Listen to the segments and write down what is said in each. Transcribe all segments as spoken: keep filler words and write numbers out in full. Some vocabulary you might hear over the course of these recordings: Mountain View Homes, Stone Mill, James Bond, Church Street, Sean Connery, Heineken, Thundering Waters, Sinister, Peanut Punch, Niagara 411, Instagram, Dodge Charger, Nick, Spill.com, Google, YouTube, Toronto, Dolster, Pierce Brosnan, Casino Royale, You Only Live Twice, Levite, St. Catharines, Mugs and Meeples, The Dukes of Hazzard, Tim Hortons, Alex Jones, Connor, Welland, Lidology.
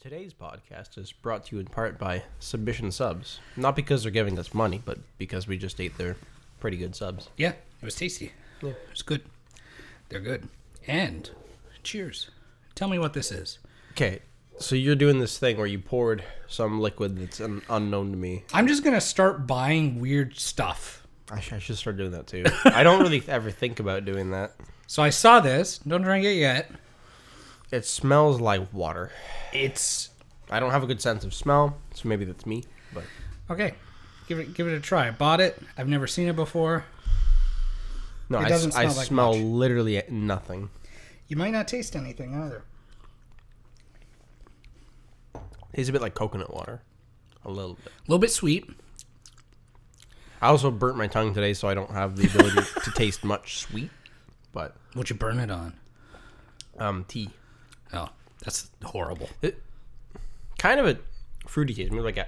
Today's podcast is brought to you in part by Submission Subs. Not because they're giving us money, but because we just ate their pretty good subs. Yeah, it was tasty. Yeah. It was good. They're good. And cheers. Tell me what this is. Okay, so you're doing this thing where you poured some liquid that's un- unknown to me. I'm just going to start buying weird stuff. I should, I should start doing that too. I don't really ever think about doing that. So I saw this. Don't drink it yet. It smells like water. It's... I don't have a good sense of smell, so maybe that's me. But okay. Give it give it a try. I bought it. I've never seen it before. No, it I, doesn't smell I like smell much. Literally nothing. You might not taste anything either. Tastes a bit like coconut water. A little bit. A little bit sweet. I also burnt my tongue today, so I don't have the ability to taste much sweet. But what'd you burn it on? Um, tea. Oh, that's horrible. It, kind of a fruity taste, maybe like a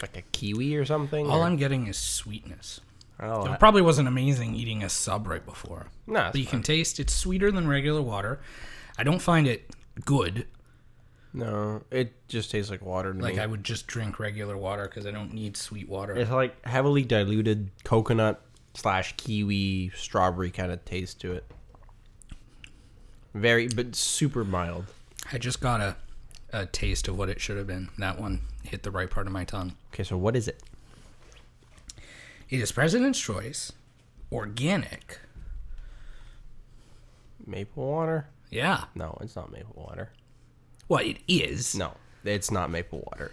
like a kiwi or something. All or? I'm getting is sweetness. Oh, it I, probably wasn't amazing eating a sub right before. No, nah, but you fine. Can taste it's sweeter than regular water. I don't find it good. No, it just tastes like water to like me. Like I would just drink regular water because I don't need sweet water. It's like heavily diluted coconut slash kiwi strawberry kind of taste to it. Very, but super mild. I just got a, a taste of what it should have been. That one hit the right part of my tongue. Okay, so what is it? It is President's Choice, organic. Maple water? Yeah. No, it's not maple water. Well, it is. No, it's not maple water.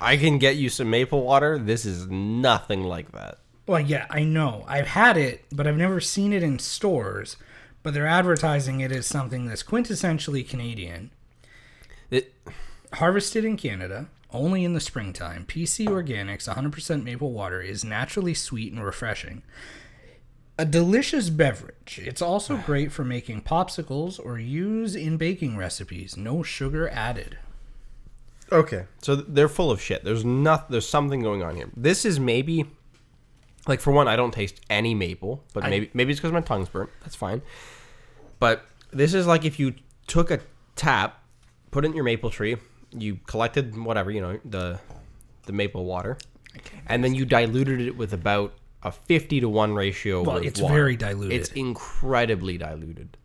I can get you some maple water. This is nothing like that. Well, yeah, I know. I've had it, but I've never seen it in stores. But they're advertising it as something that's quintessentially Canadian. It... Harvested in Canada, only in the springtime, P C Organics one hundred percent maple water is naturally sweet and refreshing. A delicious beverage. It's also great for making popsicles or use in baking recipes. No sugar added. Okay, so they're full of shit. There's not, there's something going on here. This is maybe... Like, for one, I don't taste any maple, but I, maybe maybe it's because my tongue's burnt. That's fine. But this is like if you took a tap, put it in your maple tree, you collected whatever, you know, the the maple water, and then you diluted it with about a fifty to one ratio well, of water. It's very diluted. It's incredibly diluted.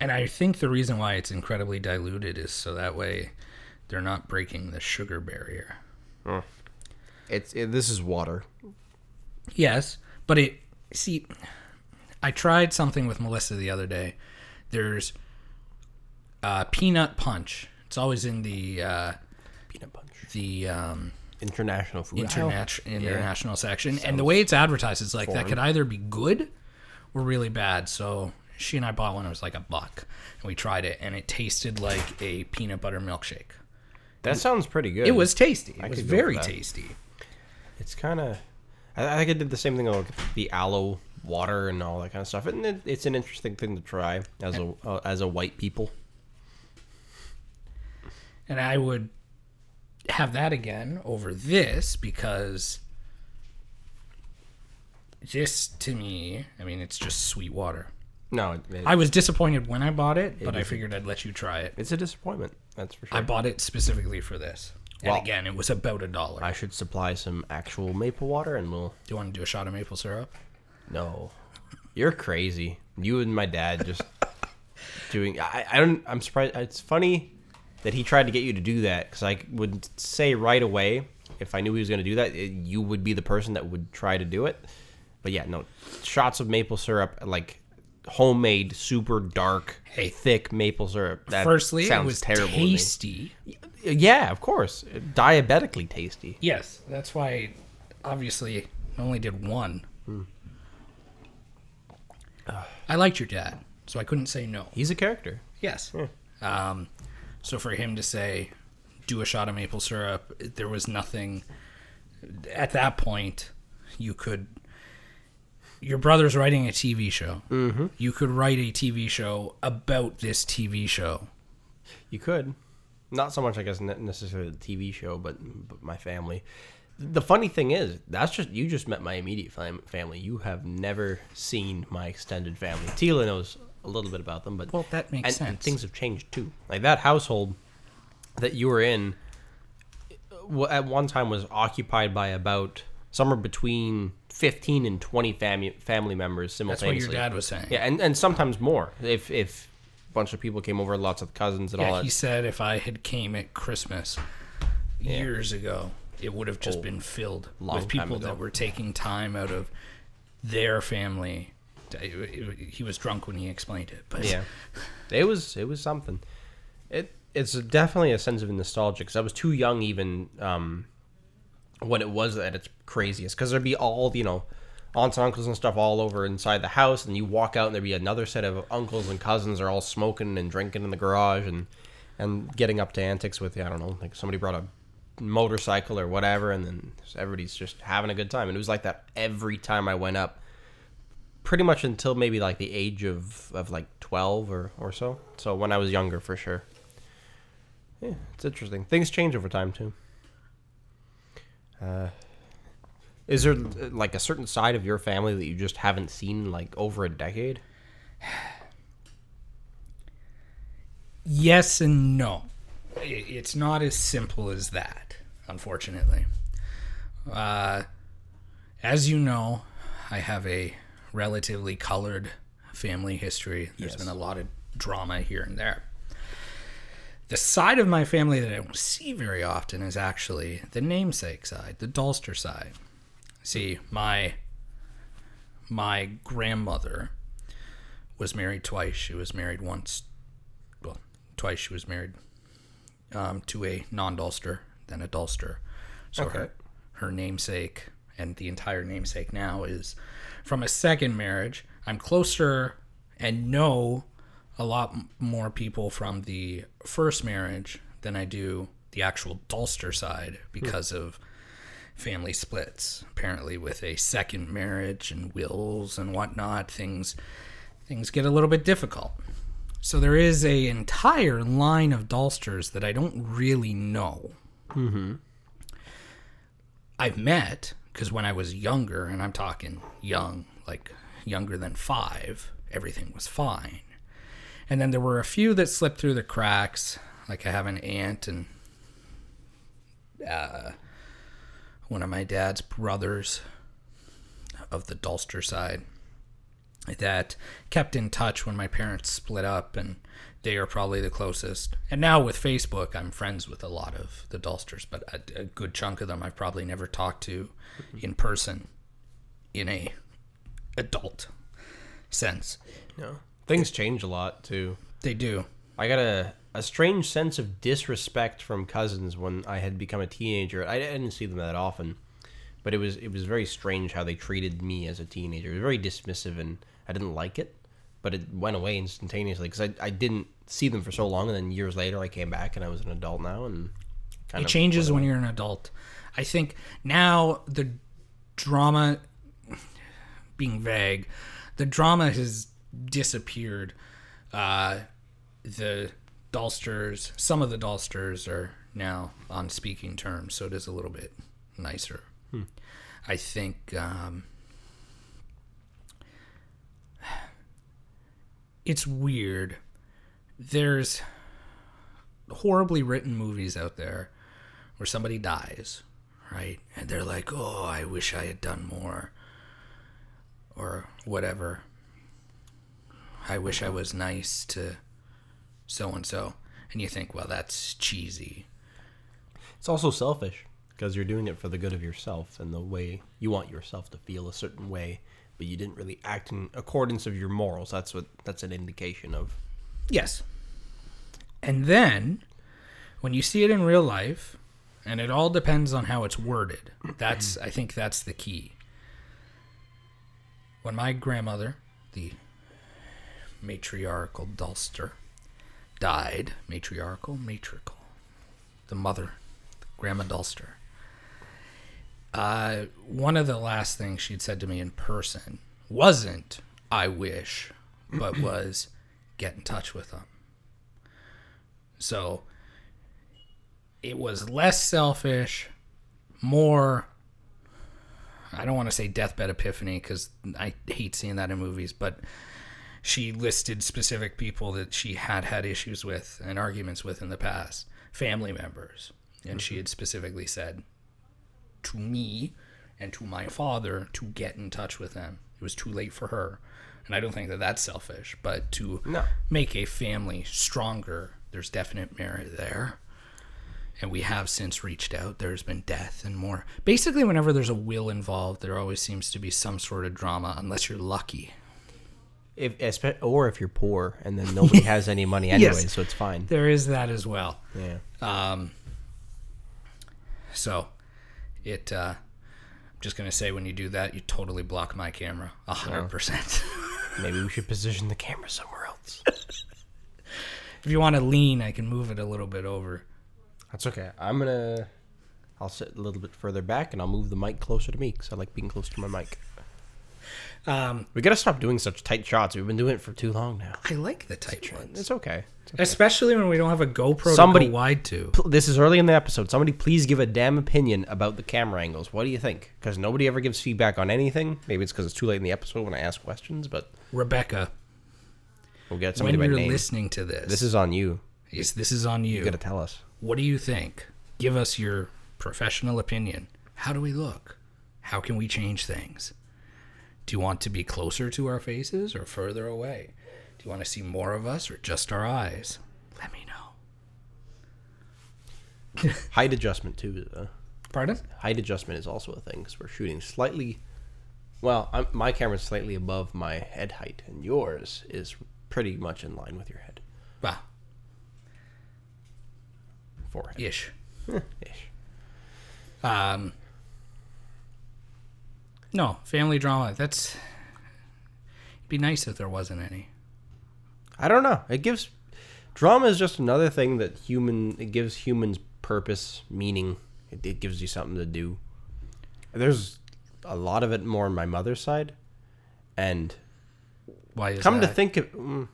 And I think the reason why it's incredibly diluted is so that way they're not breaking the sugar barrier. Mm. It's it, this is water. Yes, but it, see, I tried something with Melissa the other day. There's uh, Peanut Punch. It's always in the, uh, Peanut Punch. The, um, international food interna- international yeah. section. Sounds and the way it's advertised is like foreign. That could either be good or really bad. So she and I bought one. It was like a buck and we tried it and it tasted like a peanut butter milkshake. That it, sounds pretty good. It was tasty. It I was very tasty. It's kind of... I think I did the same thing with the aloe water and all that kind of stuff. And it, it's an interesting thing to try as a uh, as a white people. And I would have that again over this because this, to me, I mean, it's just sweet water. No. It, it, I was disappointed when I bought it, but it I figured I'd let you try it. It's a disappointment, that's for sure. I bought it specifically for this. And well, again, it was about a dollar. I should supply some actual maple water and we'll... Do you want to do a shot of maple syrup? No. You're crazy. You and my dad just doing... I, I don't... I'm surprised. It's funny that he tried to get you to do that because I would say right away, if I knew he was going to do that, it, you would be the person that would try to do it. But yeah, no. Shots of maple syrup, like homemade, super dark, hey, thick maple syrup. That firstly, sounds it was terrible tasty. Yeah, of course. Diabetically tasty. Yes, that's why I obviously only did one. Mm. Uh, I liked your dad, so I couldn't say no. He's a character. Yes. Yeah. Um, so for him to say, do a shot of maple syrup, there was nothing. At that point, you could... Your brother's writing a T V show. Mm-hmm. You could write a T V show about this T V show. You could. Not so much, I guess, necessarily the T V show, but, but my family. The funny thing is, that's just you just met my immediate fam- family. You have never seen my extended family. Teela knows a little bit about them, but well, that makes and, sense. And things have changed too. Like that household that you were in at one time was occupied by about somewhere between fifteen and twenty family family members simultaneously. That's what your dad was saying. Yeah, and, and sometimes more if if a bunch of people came over, lots of cousins and yeah, all that. He said if I had came at Christmas yeah. years ago, it would have just oh, been filled with people that were taking time out of their family. He was drunk when he explained it, but yeah, it was it was something. It it's definitely a sense of nostalgia because I was too young even um, when it was at its craziest. Because there'd be all you know, aunts and uncles and stuff all over inside the house, and you walk out and there'd be another set of uncles and cousins are all smoking and drinking in the garage and and getting up to antics with I don't know, like somebody brought a motorcycle or whatever, and then everybody's just having a good time. And it was like that every time I went up. Pretty much until maybe like the age of, of like twelve or, or so. So when I was younger, for sure. Yeah, it's interesting. Things change over time, too. Uh, is there like a certain side of your family that you just haven't seen like over a decade? Yes and no. It's not as simple as that, unfortunately. Uh, as you know, I have a relatively colored family history. There's yes. been a lot of drama here and there. The side of my family that I don't see very often is actually the namesake side, the Dolster side. See, my my grandmother was married twice. She was married once, well, twice she was married um, to a non-Dolster, then a Dolster. So okay. her, her namesake and the entire namesake now is from a second marriage. I'm closer and know a lot more people from the first marriage than I do the actual Dolster side because hmm. of family splits. Apparently with a second marriage and wills and whatnot, things things get a little bit difficult. So there is an entire line of Dolsters that I don't really know. Mm-hmm. I've met... Because when I was younger, and I'm talking young, like younger than five, everything was fine. And then there were a few that slipped through the cracks. Like I have an aunt and uh, one of my dad's brothers of the Dolster side that kept in touch when my parents split up, and they are probably the closest. And now with Facebook, I'm friends with a lot of the Dolsters, but a, a good chunk of them I've probably never talked to in person in a adult sense. No. Things change a lot, too. They do. I got a, a strange sense of disrespect from cousins when I had become a teenager. I didn't see them that often, but it was it was very strange how they treated me as a teenager. It was very dismissive, and I didn't like it. But it went away instantaneously because I, I didn't see them for so long. And then years later, I came back and I was an adult now. And kind it of changes when you're an adult. I think now the drama, being vague, the drama has disappeared. Uh, the Dolsters, some of the Dolsters are now on speaking terms. So it is a little bit nicer. Hmm. I think... Um, It's weird. There's horribly written movies out there where somebody dies, right? And they're like, oh, I wish I had done more. Or whatever. I wish I was nice to so-and-so. And you think, well, that's cheesy. It's also selfish because you're doing it for the good of yourself and the way you want yourself to feel a certain way. But you didn't really act in accordance of your morals. That's what that's an indication of. Yes. And then, when you see it in real life, and it all depends on how it's worded. That's I think that's the key. When my grandmother, the matriarchal Dolster, died, matriarchal, matriarchal, the mother, Grandma Dolster, Uh, one of the last things she'd said to me in person wasn't, I wish, but was, get in touch with them. So it was less selfish, more, I don't want to say deathbed epiphany because I hate seeing that in movies, but she listed specific people that she had had issues with and arguments with in the past, family members. And mm-hmm. she had specifically said to me and to my father to get in touch with them. It was too late for her. And I don't think that that's selfish, but to no. make a family stronger, there's definite merit there. And we have since reached out. There's been death and more. Basically, whenever there's a will involved, there always seems to be some sort of drama, unless you're lucky. If Or if you're poor, and then nobody has any money anyway, yes. so it's fine. There is that as well. Yeah. Um. So, it... Uh, I'm just going to say, when you do that, you totally block my camera. one hundred percent. No. Maybe we should position the camera somewhere else. If you want to lean, I can move it a little bit over. That's okay. I'm going to... I'll sit a little bit further back, and I'll move the mic closer to me, because I like being close to my mic. Um, we got to stop doing such tight shots. We've been doing it for too long now. I like the tight it's, ones. It's okay. it's okay. Especially when we don't have a GoPro somebody, to go wide to. Pl- this is early in the episode. Somebody please give a damn opinion about the camera angles. What do you think? Because nobody ever gives feedback on anything. Maybe it's because it's too late in the episode when I ask questions, but... Rebecca. We'll get somebody by name. When you're listening to this... This is on you. Yes, this is on you. You got to tell us. What do you think? Give us your professional opinion. How do we look? How can we change things? Do you want to be closer to our faces or further away? Do you want to see more of us or just our eyes? Let me know. Height adjustment, too. Uh, Pardon? Height adjustment is also a thing because we're shooting slightly... Well, I'm, my camera's slightly above my head height, and yours is pretty much in line with your head. Wow. Forehead. Ish. Huh. Ish. Um, no, family drama. That's... It'd be nice if there wasn't any. I don't know. It gives... Drama is just another thing that human... It gives humans purpose, meaning. It, it gives you something to do. There's a lot of it more on my mother's side. And... Why is come that? Come to think of...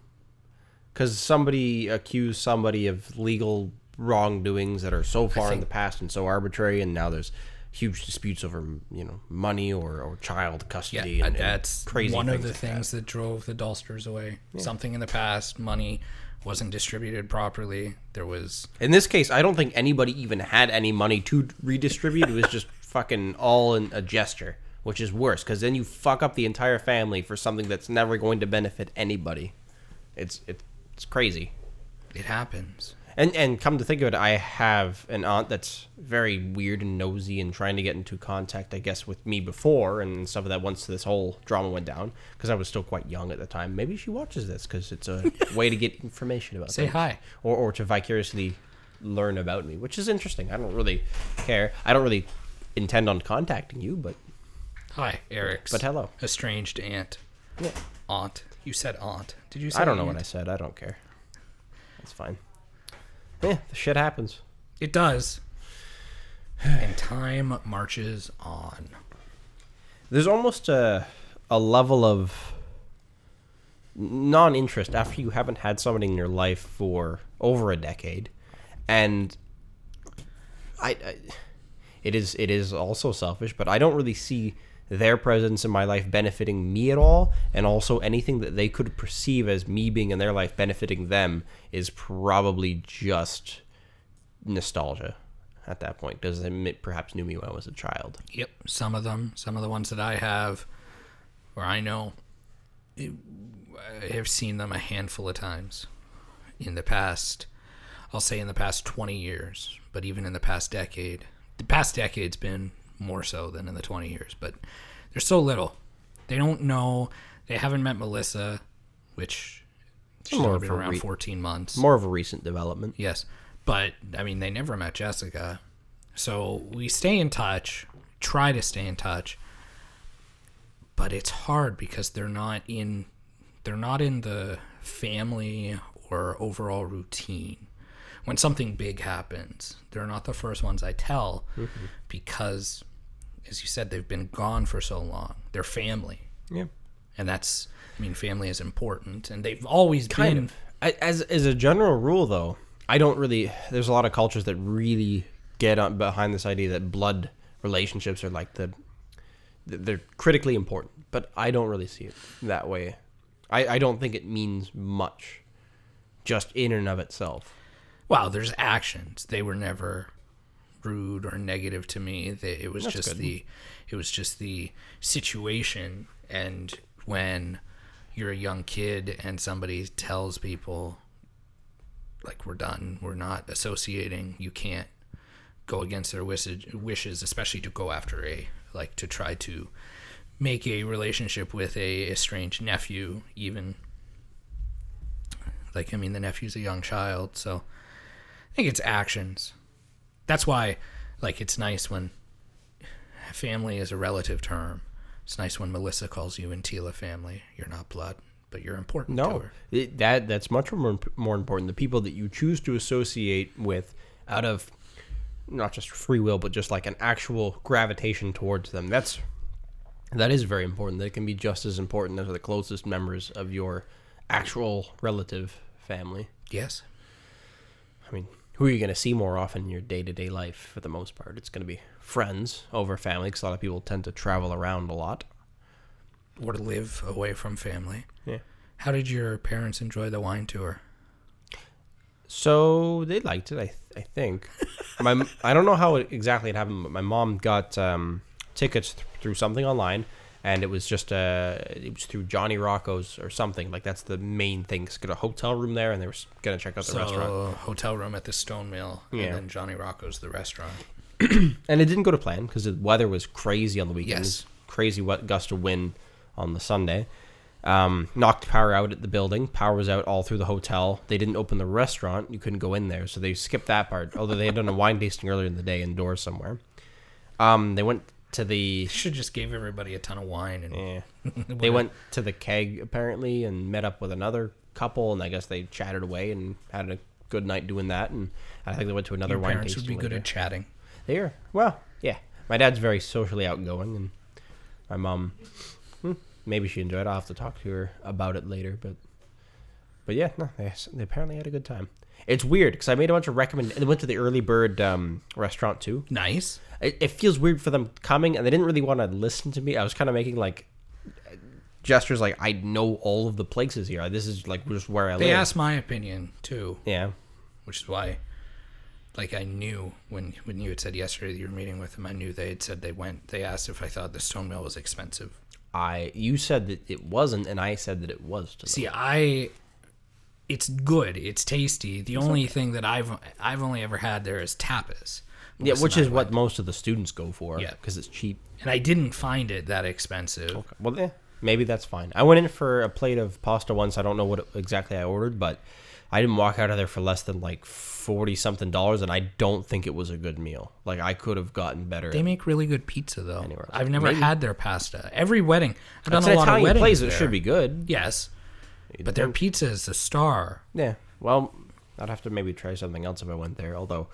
Because somebody accused somebody of legal... wrongdoings that are so far think, in the past and so arbitrary, and now there's huge disputes over you know money or, or child custody. Yeah, and, that's and crazy. One of the like things that. that drove the Dolsters away. Yeah. Something in the past, money wasn't distributed properly. There was. In this case, I don't think anybody even had any money to redistribute. It was just fucking all in a gesture, which is worse because then you fuck up the entire family for something that's never going to benefit anybody. It's it's, it's crazy. It happens. And and come to think of it, I have an aunt that's very weird and nosy and trying to get into contact, I guess, with me before and stuff of that once this whole drama went down, because I was still quite young at the time. Maybe she watches this, because it's a way to get information about Say things. hi. Or, or to vicariously learn about me, which is interesting. I don't really care. I don't really intend on contacting you, but... Hi, Eric's. But hello. Estranged aunt. Yeah. Aunt. You said aunt. Did you say I don't know aunt? What I said. I don't care. That's fine. Yeah, the shit happens. It does. And time marches on. There's almost a a level of non-interest after you haven't had somebody in your life for over a decade, and I, I it is it is also selfish, but I don't really see their presence in my life benefiting me at all, and also anything that they could perceive as me being in their life benefiting them is probably just nostalgia at that point, because they perhaps knew me when I was a child. Yep, some of them, some of the ones that I have, or I know, I have seen them a handful of times in the past, I'll say in the past twenty years, but even in the past decade. The past decade's been more so than in the twenty years, but they're so little. They don't know. They haven't met Melissa, which she's only been around re- fourteen months. More of a recent development. Yes. But, I mean, they never met Jessica. So we stay in touch, try to stay in touch, but it's hard because they're not in, they're not in the family or overall routine. When something big happens, they're not the first ones I tell mm-hmm. because, as you said, they've been gone for so long. They're family. Yeah. And that's, I mean, family is important. And they've always kind been. Of. As, as a general rule, though, I don't really, there's a lot of cultures that really get on behind this idea that blood relationships are like the, they're critically important. But I don't really see it that way I, I don't think it means much just in and of itself. Wow, there's actions. They were never rude or negative to me. They, it was That's just good. the it was just the situation. And when you're a young kid and somebody tells people, like, we're done, we're not associating, you can't go against their wishes, especially to go after a, like, to try to make a relationship with a estranged nephew, even. Like, I mean, the nephew's a young child, so I think it's actions. That's why, like, it's nice when family is a relative term. It's nice when Melissa calls you and Teela family. You're not blood, but you're important no, to her. No, that, that's much more, more important. The people that you choose to associate with out of not just free will, but just like an actual gravitation towards them. That's, that is very important. That can be just as important as the closest members of your actual relative family. Yes. I mean, who are you going to see more often in your day-to-day life for the most part? It's going to be friends over family, because a lot of people tend to travel around a lot. Or to live away from family. Yeah. How did your parents enjoy the wine tour? So they liked it, I th- I think. my I don't know how it, exactly it happened, but my mom got um, tickets th- through something online, and it was just uh, it was through Johnny Rocco's or something. Like, that's the main thing. Get a hotel room there, and they were gonna check out the so, restaurant. Hotel room at the Stone Mill, yeah. And then Johnny Rocco's the restaurant. And it didn't go to plan because the weather was crazy on the weekends. Yes. Crazy wet gust of wind on the Sunday. Um, knocked power out at the building. Power was out all through the hotel. They didn't open the restaurant. You couldn't go in there, so they skipped that part. Although they had done a wine tasting earlier in the day indoors somewhere. Um, they went to the... They should just give everybody a ton of wine. And yeah. They went to the keg, apparently, and met up with another couple, and I guess they chatted away and had a good night doing that, and I think they went to another Your wine tasting. Your parents would be later. Good at chatting. They are. Well, yeah. My dad's very socially outgoing, and my mom... Maybe she enjoyed it. I'll have to talk to her about it later. But but yeah, no, they, they apparently had a good time. It's weird because I made a bunch of recommendations. They went to the Early Bird um, restaurant too. Nice. It, it feels weird for them coming, and they didn't really want to listen to me. I was kind of making like gestures like, I know all of the places here. This is like just where I they live. They asked my opinion too. Yeah. Which is why, like, I knew when, when you had said yesterday that you were meeting with them, I knew they had said they went. They asked if I thought the Stone Mill was expensive. I you said that it wasn't, and I said that it was. To See, I, it's good. It's tasty. The it's only okay. thing that I've I've only ever had there is tapas. Yeah, which is what most of the students go for. Yeah, because it's cheap. And I didn't find it that expensive. Okay. Well, yeah, maybe that's fine. I went in for a plate of pasta once. I don't know what it, exactly I ordered, but I didn't walk out of there for less than like forty something dollars, and I don't think it was a good meal. Like, I could have gotten better. They make really good pizza though. Anywhere. I've never Maybe. had their pasta. Every wedding, I've done a lot of weddings. Place, it should be good. Yes, You'd but think. Their pizza is the star. Yeah. Well, I'd have to maybe try something else if I went there. Although,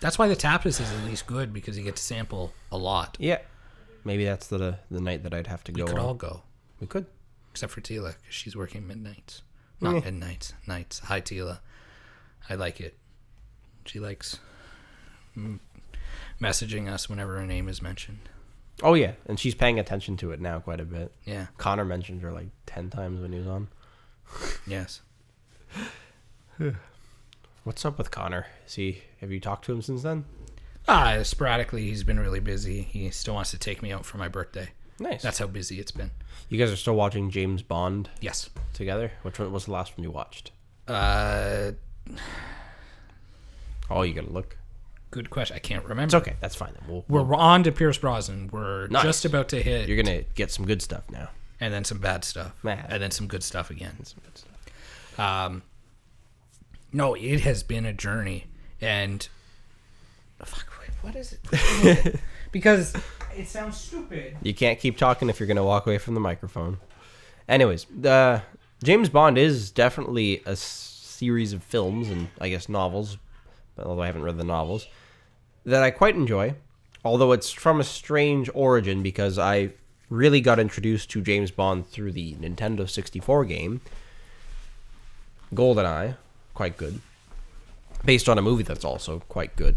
that's why the tapas is at least good, because you get to sample a lot. Yeah. Maybe that's the the night that I'd have to we go. We could on. all go. We could, except for Teela, because she's working midnights. Not yeah. midnights, nights. Hi, Teela. I like it. She likes m- messaging us whenever her name is mentioned. Oh, yeah. And she's paying attention to it now quite a bit. Yeah. Connor mentioned her like ten times when he was on. Yes. What's up with Connor? Is he, have you talked to him since then? Ah, sporadically. He's been really busy. He still wants to take me out for my birthday. Nice. That's how busy it's been. You guys are still watching James Bond? Yes. Together? Which one was the last one you watched? Uh... Oh, you gotta look. Good question. I can't remember. It's okay. That's fine. We'll, we'll... We're on to Pierce Brosnan. We're nice. Just about to hit... You're gonna get some good stuff now. And then some bad stuff. Nah. And then some good stuff again. And some good stuff. Um, no, it has been a journey. And... Oh, fuck, wait, what is it? What is it? Because... It sounds stupid. You can't keep talking if you're going to walk away from the microphone. Anyways, uh, James Bond is definitely a series of films and, I guess, novels, although I haven't read the novels, that I quite enjoy, although it's from a strange origin because I really got introduced to James Bond through the Nintendo sixty-four game, Goldeneye, quite good, based on a movie that's also quite good.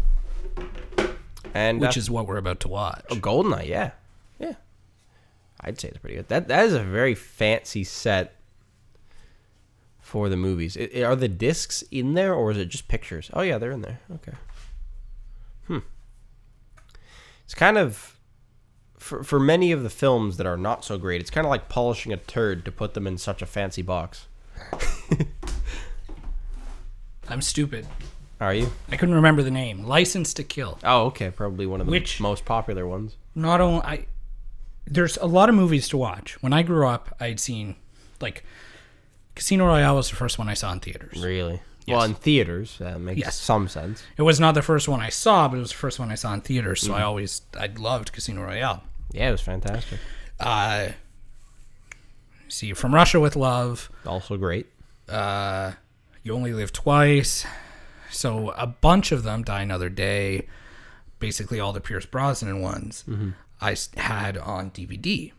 And, Which uh, is what we're about to watch. Oh, Goldeneye, yeah. Yeah. I'd say it's pretty good. That That is a very fancy set for the movies. It, it, are the discs in there, or is it just pictures? Oh, yeah, they're in there. Okay. Hmm. It's kind of... For, for many of the films that are not so great, it's kind of like polishing a turd to put them in such a fancy box. I'm stupid. Are you? I couldn't remember the name. License to Kill. Oh, okay. Probably one of the Which, most popular ones. Not only... I, there's a lot of movies to watch. When I grew up, I'd seen... Like, Casino Royale was the first one I saw in theaters. Really? Yes. Well, in theaters, that makes yes. some sense. It was not the first one I saw, but it was the first one I saw in theaters, so mm. I always... I loved Casino Royale. Yeah, it was fantastic. Uh, see, From Russia with Love. Also great. Uh, You Only Live Twice. So a bunch of them, Die Another Day, basically all the Pierce Brosnan ones, mm-hmm. I had on D V D.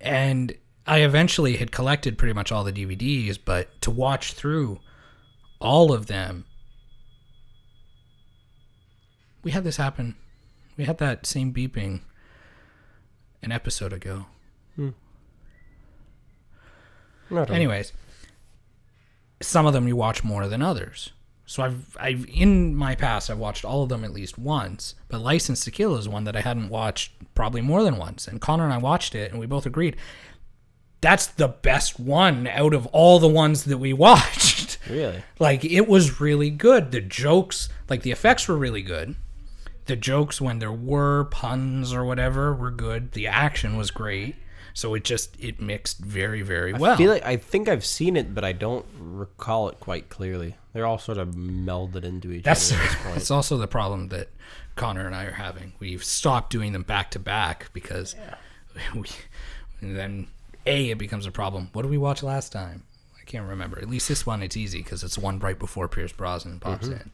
And I eventually had collected pretty much all the D V Ds, but to watch through all of them, we had this happen. We had that same beeping an episode ago. Hmm. Anyways, some of them you watch more than others. So I've, I've in my past, I've watched all of them at least once, but License to Kill is one that I hadn't watched probably more than once. And Connor and I watched it, and we both agreed, that's the best one out of all the ones that we watched. Really? Like, it was really good. The jokes, like, the effects were really good. The jokes, when there were puns or whatever, were good. The action was great. So it just, it mixed very, very well. I feel like, I think I've seen it, but I don't recall it quite clearly. They're all sort of melded into each that's, other at this point. That's also the problem that Connor and I are having. We've stopped doing them back to back because yeah. we, then, A, it becomes a problem. What did we watch last time? I can't remember. At least this one, it's easy because it's one right before Pierce Brosnan pops mm-hmm. in.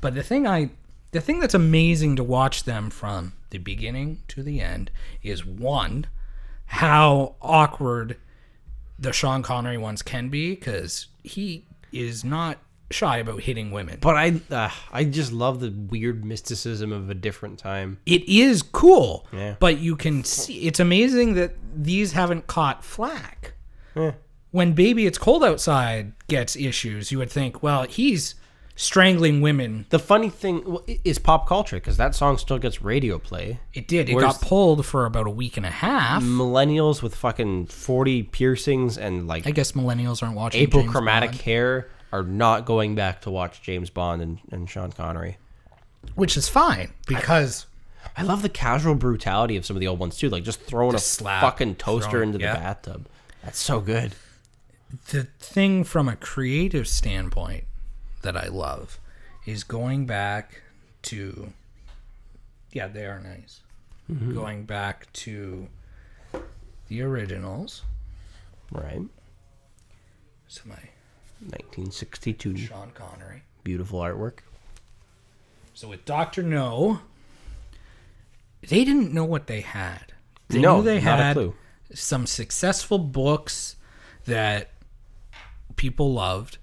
But the thing I... The thing that's amazing to watch them from the beginning to the end is, one, how awkward the Sean Connery ones can be, because he is not shy about hitting women. But I uh, I just love the weird mysticism of a different time. It is cool, yeah. But you can see... It's amazing that these haven't caught flack. Yeah. When Baby It's Cold Outside gets issues, you would think, well, he's... strangling women. The funny thing well, is pop culture, because that song still gets radio play. It did. It got pulled for about a week and a half. Millennials with fucking forty piercings and like... I guess millennials aren't watching apochromatic hair are not going back to watch James Bond and, and Sean Connery. Which is fine, because... I, I love the casual brutality of some of the old ones, too. Like, just throwing just a slap, fucking toaster throwing, into the yeah. bathtub. That's so good. The thing from a creative standpoint... that I love is going back to yeah they are nice mm-hmm. going back to the originals, right? So my nineteen sixty-two Sean Connery, beautiful artwork. So with Doctor No, they didn't know what they had. They no, knew they not had a clue. Some successful books that people loved.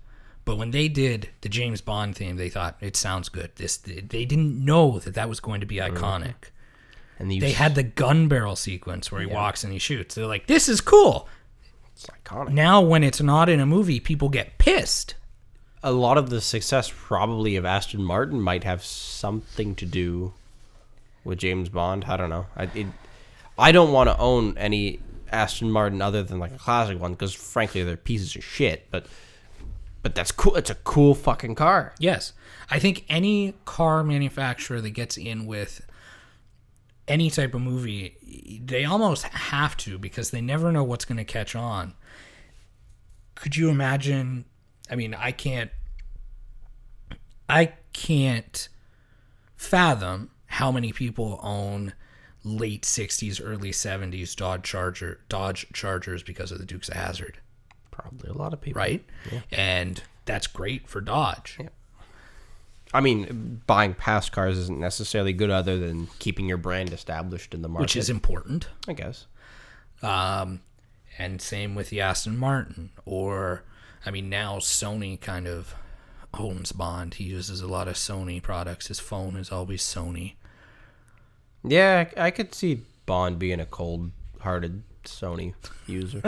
But when they did the James Bond theme, they thought, it sounds good. This They didn't know that that was going to be iconic. And the, They had the gun barrel sequence where he yeah. walks and he shoots. They're like, this is cool. It's iconic. Now when it's not in a movie, people get pissed. A lot of the success probably of Aston Martin might have something to do with James Bond. I don't know. I, it, I don't want to own any Aston Martin other than like a classic one because, frankly, they're pieces of shit, but... But that's cool. It's a cool fucking car. Yes. I think any car manufacturer that gets in with any type of movie, they almost have to because they never know what's going to catch on. Could you imagine? I mean, I can't. I can't fathom how many people own late sixties, early seventies Dodge Charger, Dodge Chargers because of the Dukes of Hazzard. Probably a lot of people. Right? Yeah. And that's great for Dodge. Yeah. I mean, buying past cars isn't necessarily good other than keeping your brand established in the market. Which is important. I guess. Um, and same with the Aston Martin. Or, I mean, now Sony kind of owns Bond. He uses a lot of Sony products. His phone is always Sony. Yeah, I could see Bond being a cold-hearted Sony user.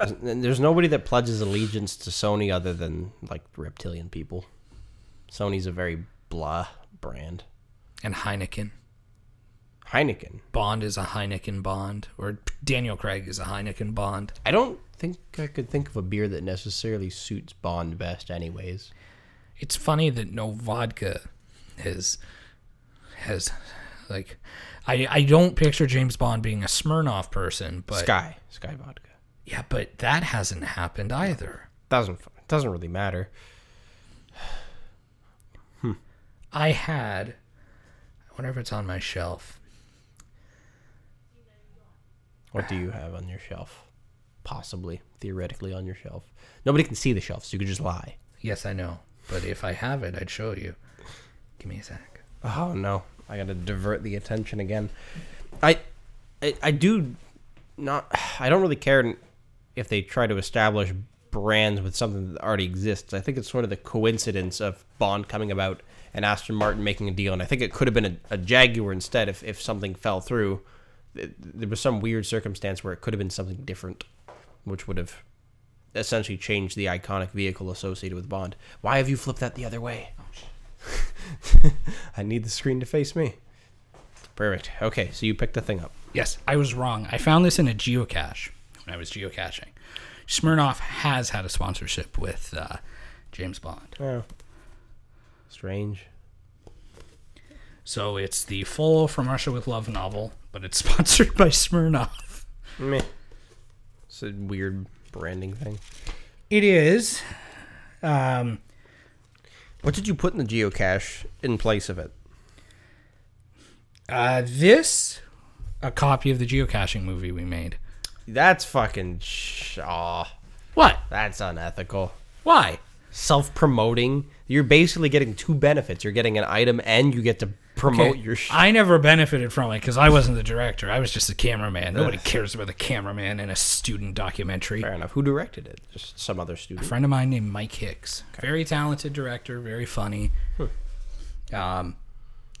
And there's nobody that pledges allegiance to Sony other than like reptilian people. Sony's a very blah brand. And Heineken. Heineken. Bond is a Heineken Bond, or Daniel Craig is a Heineken Bond. I don't think I could think of a beer that necessarily suits Bond best anyways. It's funny that no vodka has, has like, I, I don't picture James Bond being a Smirnoff person, but... Sky. Sky vodka. Yeah, but that hasn't happened either. Doesn't, doesn't really matter. Hmm. I had, I wonder if it's on my shelf. What do you have on your shelf? Possibly, theoretically, on your shelf. Nobody can see the shelf, so you could just lie. Yes, I know. But if I have it, I'd show you. Give me a sec. Oh, no. I got to divert the attention again. I, I I do not... I don't really care if they try to establish brands with something that already exists. I think it's sort of the coincidence of Bond coming about and Aston Martin making a deal. And I think it could have been a, a Jaguar instead if, if something fell through. There was some weird circumstance where it could have been something different, which would have essentially changed the iconic vehicle associated with Bond. Why have you flipped that the other way? Oh, I need the screen to face me. Perfect. Okay, so you picked the thing up. Yes, I was wrong. I found this in a geocache when I was geocaching. Smirnoff has had a sponsorship with uh, James Bond. Oh. Strange. So it's the full From Russia with Love novel, but it's sponsored by Smirnoff. Meh. It's a weird branding thing. It is. Um, what did you put in the geocache in place of it? Uh, this, a copy of the geocaching movie we made. That's fucking... Shaw. What? That's unethical. Why? Self-promoting. You're basically getting two benefits. You're getting an item and you get to promote okay. your shit. I never benefited from it because I wasn't the director. I was just a cameraman. Nobody cares about the cameraman in a student documentary. Fair enough. Who directed it? Just some other student. A friend of mine named Mike Hicks. Okay. Very talented director. Very funny. Hmm. Um,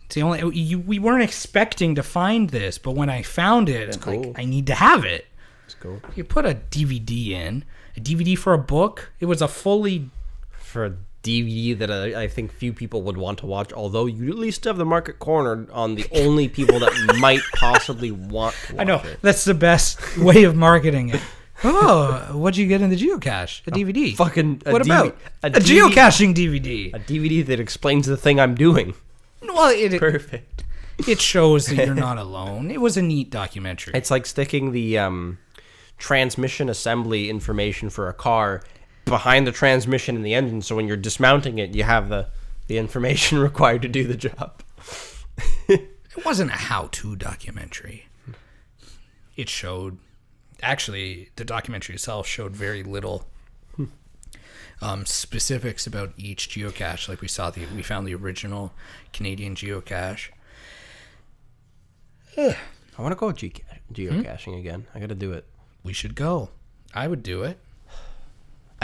it's the only you, we weren't expecting to find this, but when I found it, it's cool. Like, I need to have it. It's cool. You put a D V D in, a D V D for a book. It was a fully for. A D V D that I, I think few people would want to watch, although you at least have the market cornered on the only people that might possibly want to watch I know, it. That's the best way of marketing it. Oh, what'd you get in the geocache? A D V D. A fucking... A what D V D, about? A, D V D, a geocaching D V D. A D V D that explains the thing I'm doing. Well, it... Perfect. It shows that you're not alone. It was a neat documentary. It's like sticking the um, transmission assembly information for a car behind the transmission and the engine, so when you're dismounting it, you have the, the information required to do the job. It wasn't a how-to documentary. It showed... Actually, the documentary itself showed very little um, specifics about each geocache. Like, we saw the we found the original Canadian geocache. Ugh. I want to go ge- geocaching hmm? again. I got to do it. We should go. I would do it.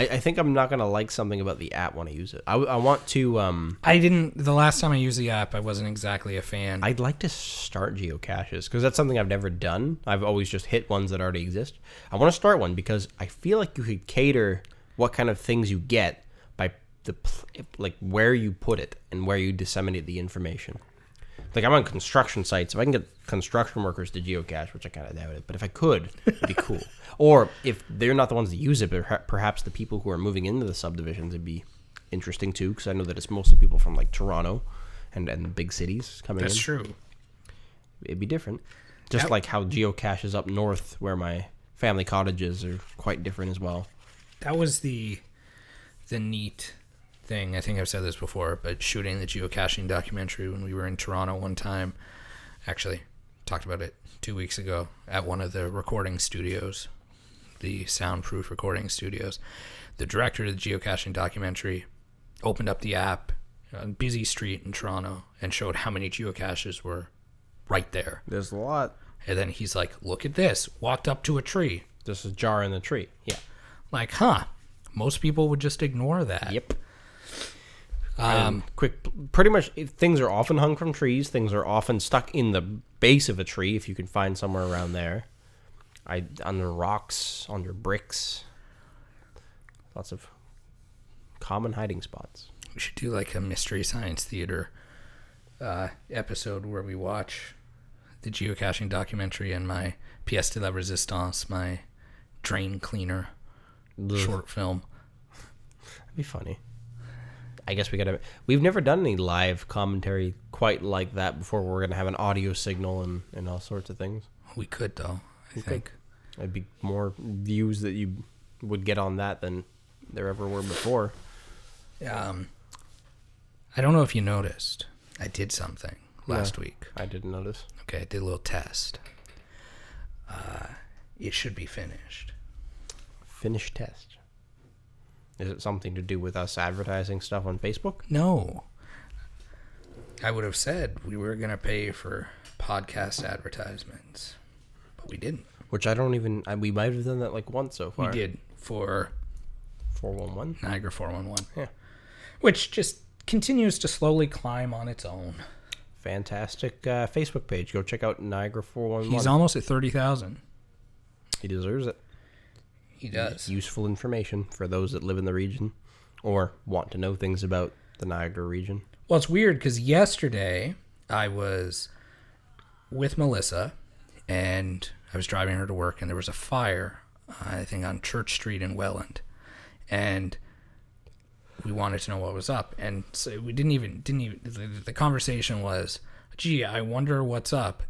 I think I'm not going to like something about the app when I use it. I, I want to... Um, I didn't... The last time I used the app, I wasn't exactly a fan. I'd like to start geocaches, because that's something I've never done. I've always just hit ones that already exist. I want to start one, because I feel like you could cater what kind of things you get by the like where you put it and where you disseminate the information. Like, I'm on construction sites. If I can get construction workers to geocache, which I kind of doubt it, but if I could, it'd be cool. Or if they're not the ones that use it, but perhaps the people who are moving into the subdivisions would be interesting, too, because I know that it's mostly people from, like, Toronto and, and big cities coming That's in. That's true. It'd be different. Just that, like how geocaches up north, where my family cottages are quite different as well. That was the the neat... thing. I think I've said this before, but shooting the geocaching documentary when we were in Toronto one time, actually talked about it two weeks ago at one of the recording studios, the soundproof recording studios. The director of the geocaching documentary opened up the app on a busy street in Toronto and showed how many geocaches were right there. There's a lot. And then he's like, look at this. Walked up to a tree. There's a jar in the tree. Yeah. Like, huh. Most people would just ignore that. Yep. Um, quick, pretty much things are often hung from trees. Things are often stuck in the base of a tree if you can find somewhere around there. I under rocks, under bricks. Lots of common hiding spots. We should do like a Mystery Science Theater uh, episode where we watch the geocaching documentary and my Pièce de la Résistance, my drain cleaner Ugh. short film. That'd be funny. I guess we gotta. We've never done any live commentary quite like that before. We're gonna have an audio signal and, and all sorts of things. We could though. I we think could. It'd be more views that you would get on that than there ever were before. Um, I don't know if you noticed. I did something last yeah, week. I didn't notice. Okay, I did a little test. Uh, it should be finished. Finished test. Is it something to do with us advertising stuff on Facebook? No. I would have said we were going to pay for podcast advertisements, but we didn't. Which I don't even... I, we might have done that like once so far. We did for... four one one? Niagara four one one. Yeah. Which just continues to slowly climb on its own. Fantastic uh, Facebook page. Go check out Niagara four one one. He's almost at thirty thousand. He deserves it. He does. Useful information for those that live in the region or want to know things about the Niagara region. Well, it's weird because yesterday I was with Melissa and I was driving her to work and there was a fire, I think, on Church Street in Welland. And we wanted to know what was up. And so we didn't even, didn't even, the, the conversation was, gee, I wonder what's up.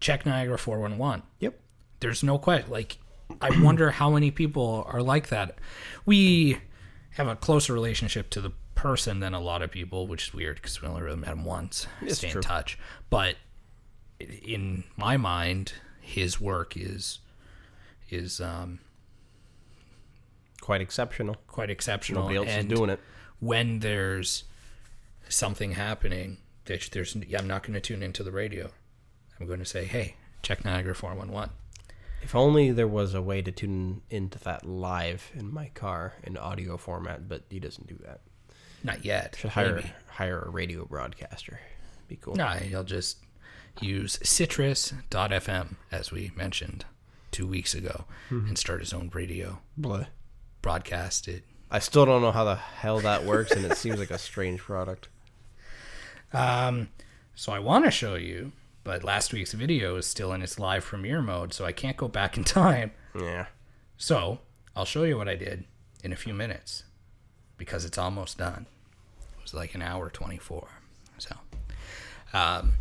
Check Niagara four one one. Yep. There's no question. Like, I wonder how many people are like that. We have a closer relationship to the person than a lot of people, which is weird because we only really met him once. It's Stay true. in touch. But in my mind, his work is is um, quite exceptional. Quite exceptional. Nobody else and is doing it. When there's something happening, there's I'm not going to tune into the radio. I'm going to say, hey, check Niagara four one one. If only there was a way to tune into that live in my car in audio format, but he doesn't do that. Not yet. Should hire maybe. hire a radio broadcaster. Be cool. No, he'll just use citrus dot f m, as we mentioned two weeks ago, mm-hmm. and start his own radio. Blah. Broadcast it. I still don't know how the hell that works, and it seems like a strange product. Um, so I want to show you. But last week's video is still in its live premiere mode, so I can't go back in time. Yeah. So, I'll show you what I did in a few minutes, because it's almost done. It was like an hour twenty-four. So, um,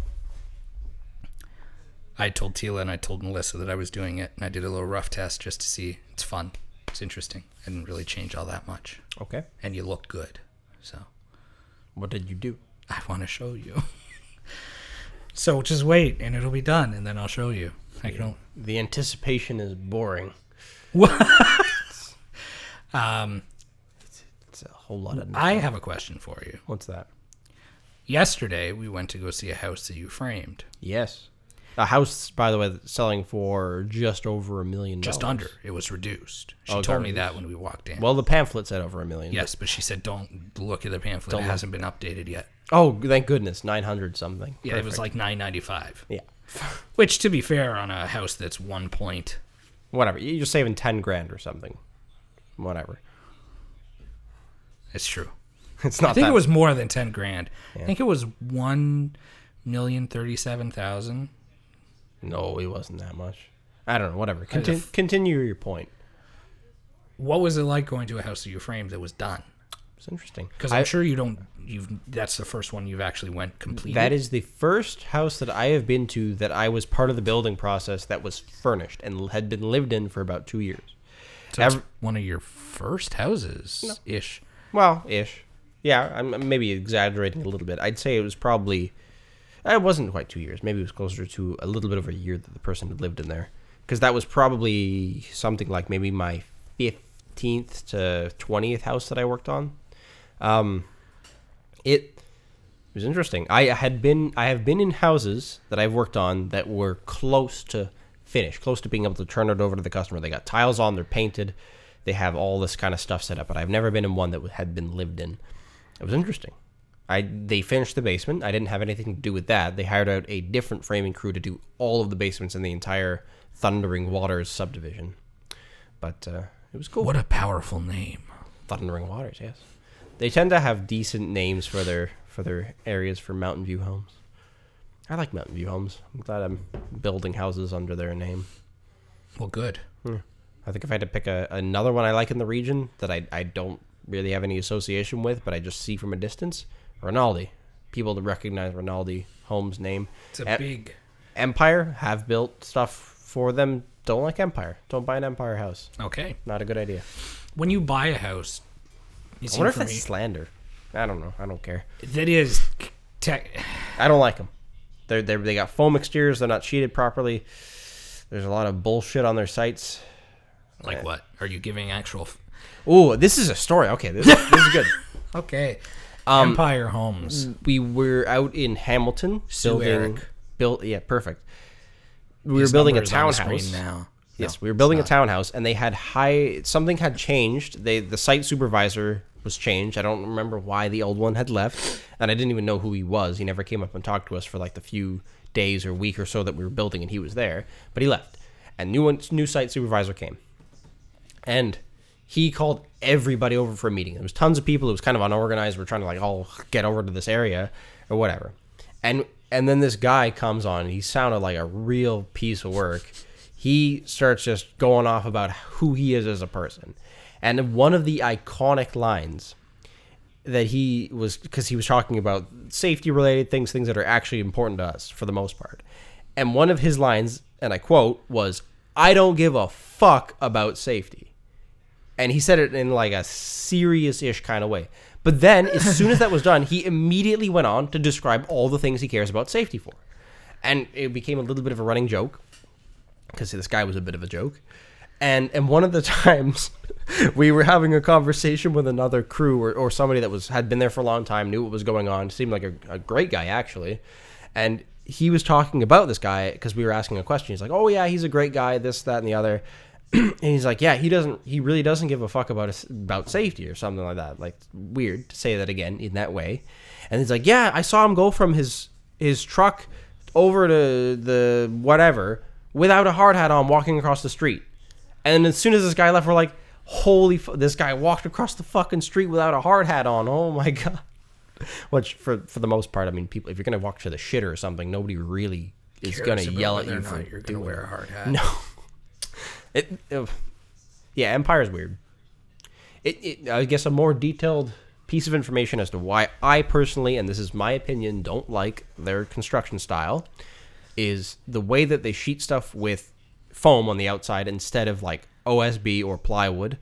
I told Teela and I told Melissa that I was doing it, and I did a little rough test just to see. It's fun. It's interesting. I didn't really change all that much. Okay. And you looked good. So. What did you do? I want to show you. So just wait, and it'll be done, and then I'll show you. I can only... The anticipation is boring. What? um, it's, it's a whole lot of... I have a question for you. What's that? Yesterday, we went to go see a house that you framed. Yes. A house, by the way, that's selling for just over a million dollars. Just under. It was reduced. She oh, told me that when we walked in. Well, the pamphlet said over a million. Yes, but she said don't look at the pamphlet. Don't it look. hasn't been updated yet. Oh, thank goodness. nine hundred something. Yeah, Perfect. It was like nine ninety-five. Yeah. Which, to be fair, on a house that's one point... Whatever. You're saving ten grand or something. Whatever. It's true. It's not I think that it was more than ten grand. Yeah. I think it was one million thirty-seven thousand. No, it wasn't that much. I don't know. Whatever. Contin- f- continue your point. What was it like going to a house that you framed that was done? It's interesting because I'm I, sure you don't. You've that's the first one you've actually went completed. That is the first house that I have been to that I was part of the building process that was furnished and had been lived in for about two years. So Every, it's one of your first houses, no. ish. Well, ish. Yeah, I'm maybe exaggerating a little bit. I'd say it was probably. It wasn't quite two years. Maybe it was closer to a little bit over a year that the person had lived in there, because that was probably something like maybe my fifteenth to twentieth house that I worked on. Um, it was interesting. I had been, I have been in houses that I've worked on that were close to finish, close to being able to turn it over to the customer. They got tiles on, they're painted, they have all this kind of stuff set up, but I've never been in one that had been lived in. It was interesting. I they finished the basement. I didn't have anything to do with that. They hired out a different framing crew to do all of the basements in the entire Thundering Waters subdivision. But uh, it was cool. What a powerful name. Thundering Waters, yes. They tend to have decent names for their for their areas for Mountain View Homes. I like Mountain View Homes. I'm glad I'm building houses under their name. Well, good. Yeah. I think if I had to pick a, another one I like in the region that I, I don't really have any association with, but I just see from a distance, Rinaldi. People that recognize Rinaldi Homes' name. It's a em- big... Empire have built stuff for them. Don't like Empire. Don't buy an Empire house. Okay. Not a good idea. When you buy a house... You I wonder if that's me, slander. I don't know. I don't care. That is... Tech. I don't like them. They're, they're, they got foam exteriors. They're not sheeted properly. There's a lot of bullshit on their sites. Like uh, what? Are you giving actual... F- oh, this is a story. Okay, this, this is good. Okay. Um, Empire Homes. We were out in Hamilton. So Eric. Built, yeah, perfect. We His were building a townhouse. Now. Yes, no, we were building a townhouse, and they had high... Something had changed. They The site supervisor was changed. I don't remember why the old one had left, and I didn't even know who he was. He never came up and talked to us for like the few days or week or so that we were building, and he was there, but he left. And new one, new site supervisor came, and he called everybody over for a meeting. There was tons of people. It was kind of unorganized. We're trying to like all get over to this area or whatever. And and then this guy comes on, and he sounded like a real piece of work. He starts just going off about who he is as a person. And one of the iconic lines that he was, because he was talking about safety-related things, things that are actually important to us for the most part. And one of his lines, and I quote, was, "I don't give a fuck about safety." And he said it in like a serious-ish kind of way. But then, as soon as that was done, he immediately went on to describe all the things he cares about safety for. And it became a little bit of a running joke, because this guy was a bit of a joke. And and one of the times we were having a conversation with another crew or, or somebody that was had been there for a long time, knew what was going on, seemed like a, a great guy, actually. And he was talking about this guy because we were asking a question. He's like, "Oh, yeah, he's a great guy, this, that, and the other." And he's like, "Yeah, he doesn't. He really doesn't give a fuck about us, about safety," or something like that. Like, weird to say that again in that way. And he's like, "Yeah, I saw him go from his his truck over to the whatever without a hard hat on, walking across the street." And as soon as this guy left, we're like, "Holy f- this guy walked across the fucking street without a hard hat on. Oh, my God." Which, for for the most part, I mean, people, if you're going to walk to the shitter or something, nobody really is going to yell at you for you're going to wear a hard hat. No. It, it, yeah, Empire's weird. It, it, I guess a more detailed piece of information as to why I personally, and this is my opinion, don't like their construction style, is the way that they sheet stuff with foam on the outside instead of like O S B or plywood.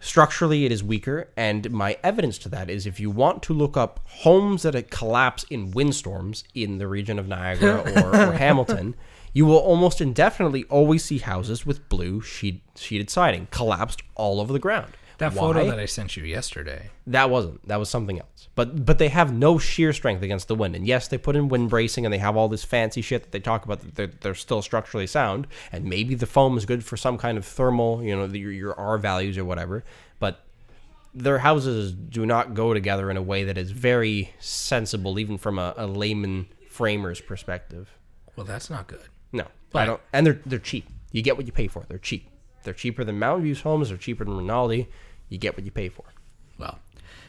Structurally, it is weaker, and my evidence to that is if you want to look up homes that collapse in windstorms in the region of Niagara or, or Hamilton, you will almost indefinitely always see houses with blue sheet, sheeted siding collapsed all over the ground. That Why? Photo that I sent you yesterday. That wasn't. That was something else. But but they have no shear strength against the wind. And yes, they put in wind bracing and they have all this fancy shit that they talk about that they're, they're still structurally sound. And maybe the foam is good for some kind of thermal, you know, your, your R values or whatever. But their houses do not go together in a way that is very sensible, even from a, a layman framer's perspective. Well, that's not good. No. But I don't, and they're, they're cheap. You get what you pay for. They're cheap. They're cheaper than Mountain View's homes. They're cheaper than Rinaldi. You get what you pay for. Well,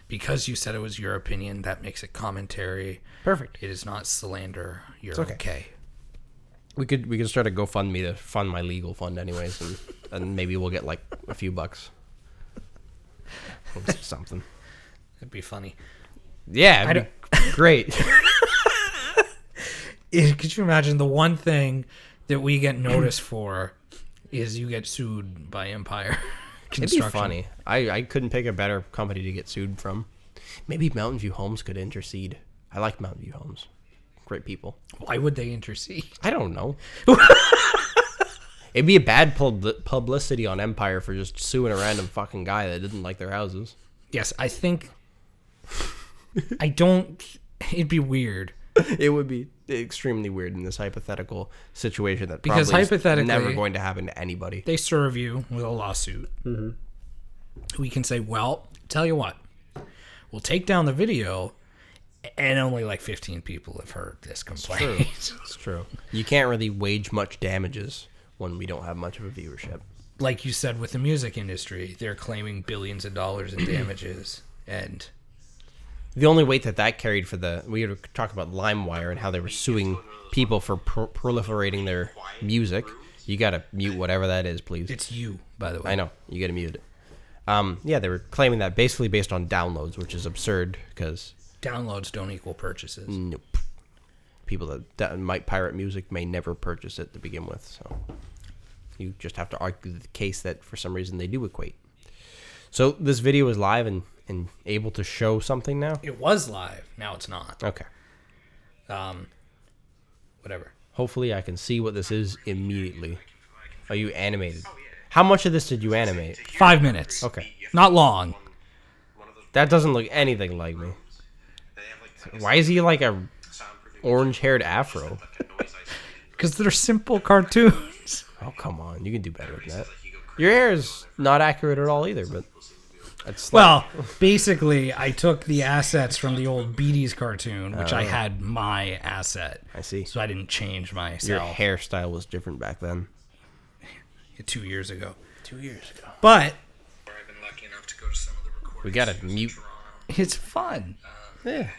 because you said it was your opinion, that makes it commentary. Perfect. It is not slander. You're okay. okay. We could we could start a GoFundMe to fund my legal fund anyways, and, and maybe we'll get like a few bucks. Something. It'd be funny. Yeah, it'd be great. Could you imagine the one thing that we get noticed for is you get sued by Empire? It'd be funny. I, I couldn't pick a better company to get sued from. Maybe Mountain View Homes could intercede. I like Mountain View Homes. Great people. Why would they intercede? I don't know. It'd be a bad pub- publicity on Empire for just suing a random fucking guy that didn't like their houses. Yes, I think... I don't... It'd be weird. It would be extremely weird in this hypothetical situation that probably because is never going to happen to anybody. They serve you with a lawsuit. Mm-hmm. We can say, well, tell you what, we'll take down the video And only like fifteen people have heard this complaint. It's true. It's true. You can't really wage much damages when we don't have much of a viewership. Like you said with the music industry, they're claiming billions of dollars in damages. And the only weight that that carried for the... We were talking about LimeWire and how they were suing people for pro- proliferating their music. You got to mute whatever that is, please. It's you, by the way. I know. You got to mute it. Um, yeah, they were claiming that basically based on downloads, which is absurd because... Downloads don't equal purchases. Nope. People that, that might pirate music may never purchase it to begin with. So you just have to argue the case that for some reason they do equate. So this video is live and, and able to show something now? It was live. Now it's not. Okay. Um, whatever. Hopefully I can see what this is immediately. Are you animated? How much of this did you animate? Five minutes. Okay. Not long. That doesn't look anything like me. Why is he like a orange-haired afro? Because they're simple cartoons. Oh, come on. You can do better than that. Your hair is not accurate at all either, but... That's well, like... basically, I took the assets from the old Beatty's cartoon, which uh, I had my asset. I see. So I didn't change myself. Your hairstyle was different back then. Two years ago. Two years ago. But... We got to mute. It's fun. Yeah.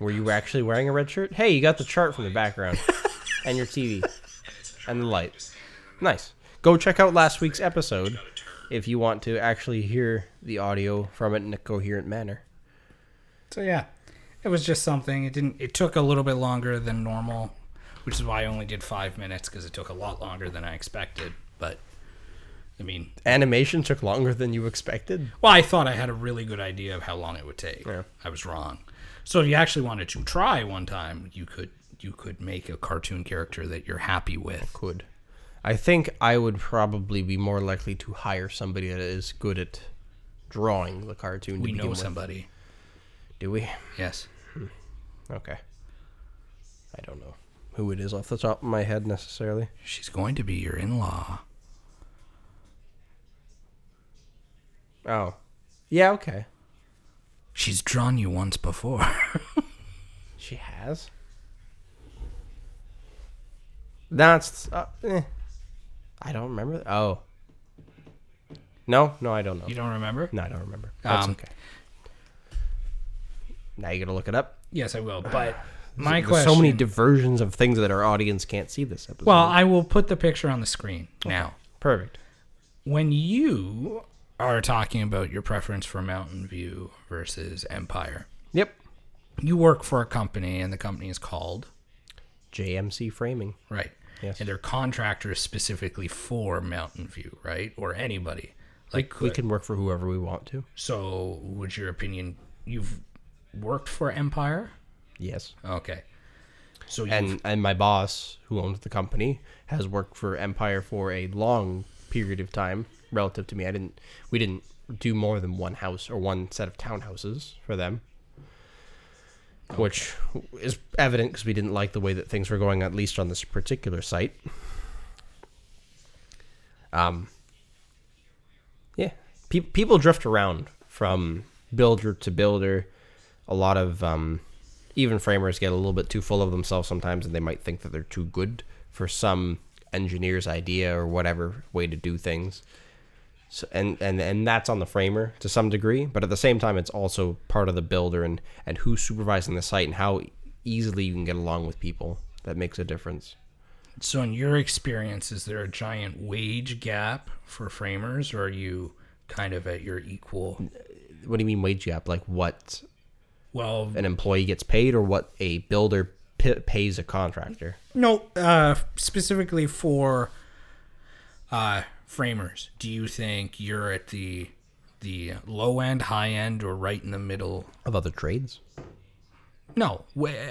Were you actually wearing a red shirt? Hey, you got the chart from the background. And your T V. And the light. Nice. Go check out last week's episode if you want to actually hear the audio from it in a coherent manner. So, yeah. It was just something. It didn't. It took a little bit longer than normal, which is why I only did five minutes, because it took a lot longer than I expected. But, I mean... Animation took longer than you expected? Well, I thought I had a really good idea of how long it would take. Yeah. I was wrong. So if you actually wanted to try one time, you could you could make a cartoon character that you're happy with. Could. I think I would probably be more likely to hire somebody that is good at drawing the cartoon. We know somebody. Do we? Yes. Hmm. Okay. I don't know who it is off the top of my head necessarily. She's going to be your in-law. Oh. Yeah, okay. She's drawn you once before. She has? That's... Uh, eh. I don't remember. Oh. No? No, I don't know. You don't remember? No, I don't remember. That's um, okay. Now you got to look it up? Yes, I will, but... My There's question... so many diversions of things that our audience can't see this episode. Well, I will put the picture on the screen now. Okay. Perfect. When you... are talking about your preference for Mountain View versus Empire. Yep. You work for a company, and the company is called? J M C Framing. Right. Yes. And they're contractors specifically for Mountain View, right? Or anybody. Like We, we can work for whoever we want to. So, would your opinion... You've worked for Empire? Yes. Okay. So and, and my boss, who owns the company, has worked for Empire for a long period of time. Relative to me, I didn't. We didn't do more than one house or one set of townhouses for them, okay. Which is evident because we didn't like the way that things were going, at least on this particular site. Um, yeah, Pe- people drift around from builder to builder. A lot of um, even framers get a little bit too full of themselves sometimes, and they might think that they're too good for some engineer's idea or whatever way to do things. So, and, and and that's on the framer to some degree, but at the same time, it's also part of the builder and, and who's supervising the site and how easily you can get along with people. That makes a difference. So in your experience, is there a giant wage gap for framers, or are you kind of at your equal? What do you mean wage gap? Like what well, an employee gets paid or what a builder p- pays a contractor? No, uh, specifically for... Uh, framers, do you think you're at the the low end, high end, or right in the middle of other trades? No,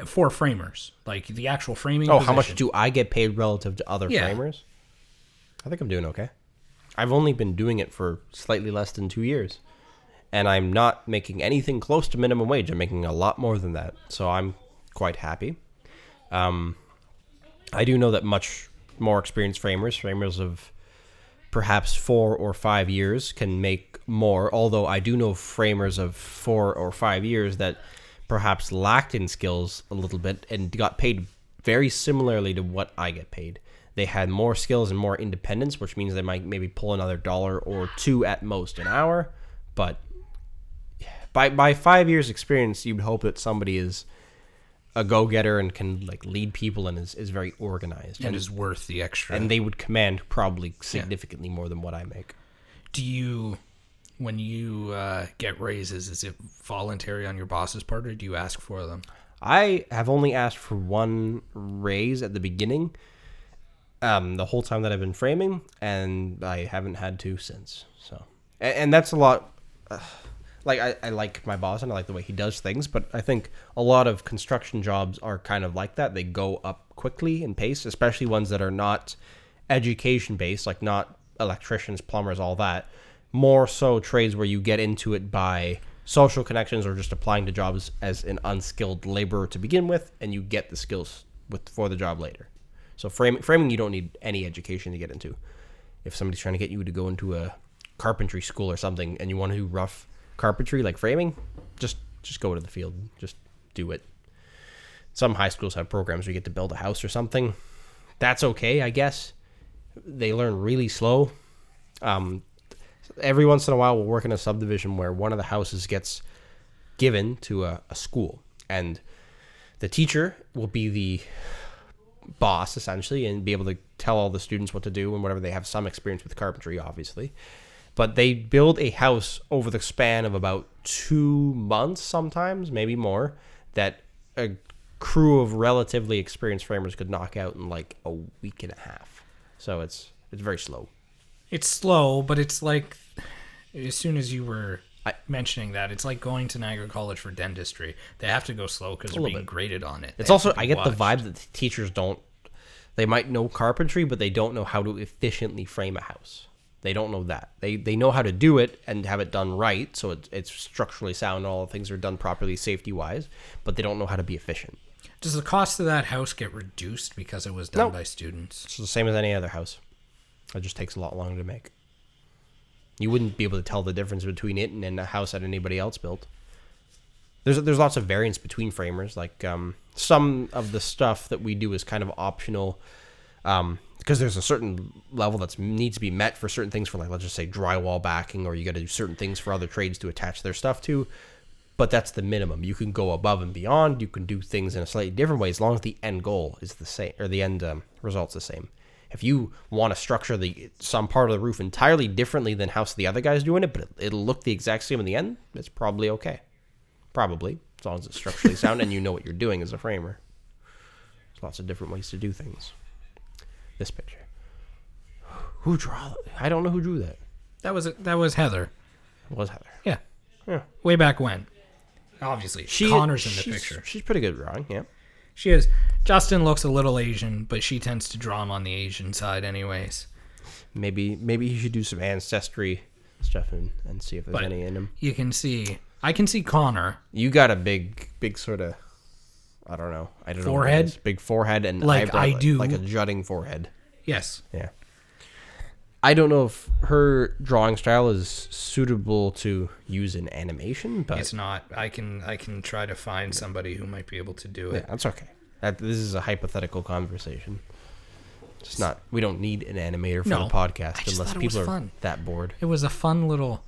for framers, like the actual framing. Oh, position. How much do I get paid relative to other yeah. framers? I think I'm doing okay. I've only been doing it for slightly less than two years, and I'm not making anything close to minimum wage. I'm making a lot more than that, so I'm quite happy. Um, I do know that much more experienced framers, framers of perhaps four or five years can make more, although I do know framers of four or five years that perhaps lacked in skills a little bit and got paid very similarly to what I get paid. They had more skills and more independence, which means they might maybe pull another dollar or two at most an hour. But by by five years experience, you'd hope that somebody is a go-getter and can like lead people and is, is very organized. And, and is worth the extra. And they would command probably significantly yeah. more than what I make. Do you, when you uh, get raises, is it voluntary on your boss's part or do you ask for them? I have only asked for one raise at the beginning. Um, the whole time that I've been framing, and I haven't had to since. So, and, and that's a lot. Uh, like I, I like my boss, and I like the way he does things, but I think a lot of construction jobs are kind of like that. They go up quickly in pace, especially ones that are not education based, like not electricians, plumbers, all that. More so trades where you get into it by social connections or just applying to jobs as an unskilled laborer to begin with, and you get the skills with for the job later. So framing, framing, you don't need any education to get into. If somebody's trying to get you to go into a carpentry school or something and you want to do rough carpentry like framing, just just go to the field. Just do it. Some high schools have programs where you get to build a house or something. That's okay, I guess. They learn really slow. Um, every once in a while, we'll work in a subdivision where one of the houses gets given to a, a school. And the teacher will be the boss essentially and be able to tell all the students what to do and whatever. They have some experience with carpentry obviously, but they build a house over the span of about two months sometimes, maybe more, that a crew of relatively experienced framers could knock out in like a week and a half. So it's it's very slow. It's slow, but it's like as soon as you were I, mentioning that, it's like going to Niagara College for dentistry. They have to go slow because they're being bit. graded on it. They it's also, I get watched. the vibe that the teachers don't, they might know carpentry, but they don't know how to efficiently frame a house. They don't know that. They they know how to do it and have it done right, so it, it's structurally sound, all things are done properly safety-wise, but they don't know how to be efficient. Does the cost of that house get reduced because it was done no. by students? It's the same as any other house. It just takes a lot longer to make. You wouldn't be able to tell the difference between it and a house that anybody else built. There's there's lots of variance between framers. Like um, some of the stuff that we do is kind of optional um, because there's a certain level that needs to be met for certain things for, like, let's just say drywall backing, or you got to do certain things for other trades to attach their stuff to. But that's the minimum. You can go above and beyond. You can do things in a slightly different way as long as the end goal is the same or the end um, result's the same. If you want to structure the some part of the roof entirely differently than how the other guy's doing it, but it, it'll look the exact same in the end, it's probably okay. Probably, as long as it's structurally sound and you know what you're doing as a framer. There's lots of different ways to do things. This picture. Who drew that? I don't know who drew that. That was, a, that was Heather. It was Heather. Yeah. yeah. Way back when. Obviously. She, Connor's in the she's, picture. She's pretty good drawing, yeah. She is. Justin looks a little Asian, but she tends to draw him on the Asian side anyways. Maybe maybe he should do some ancestry stuff and, and see if there's but any in him. You can see. I can see Connor. You got a big, big sort of, I don't know. I don't forehead? know. Forehead? Big forehead and like eyebrow, I do. Like a jutting forehead. Yes. Yeah. I don't know if her drawing style is suitable to use in animation, but it's not. I can I can try to find somebody who might be able to do it. Yeah, that's okay. That, this is a hypothetical conversation. It's not. We don't need an animator for no, the podcast unless people are fun. that bored. It was a fun little.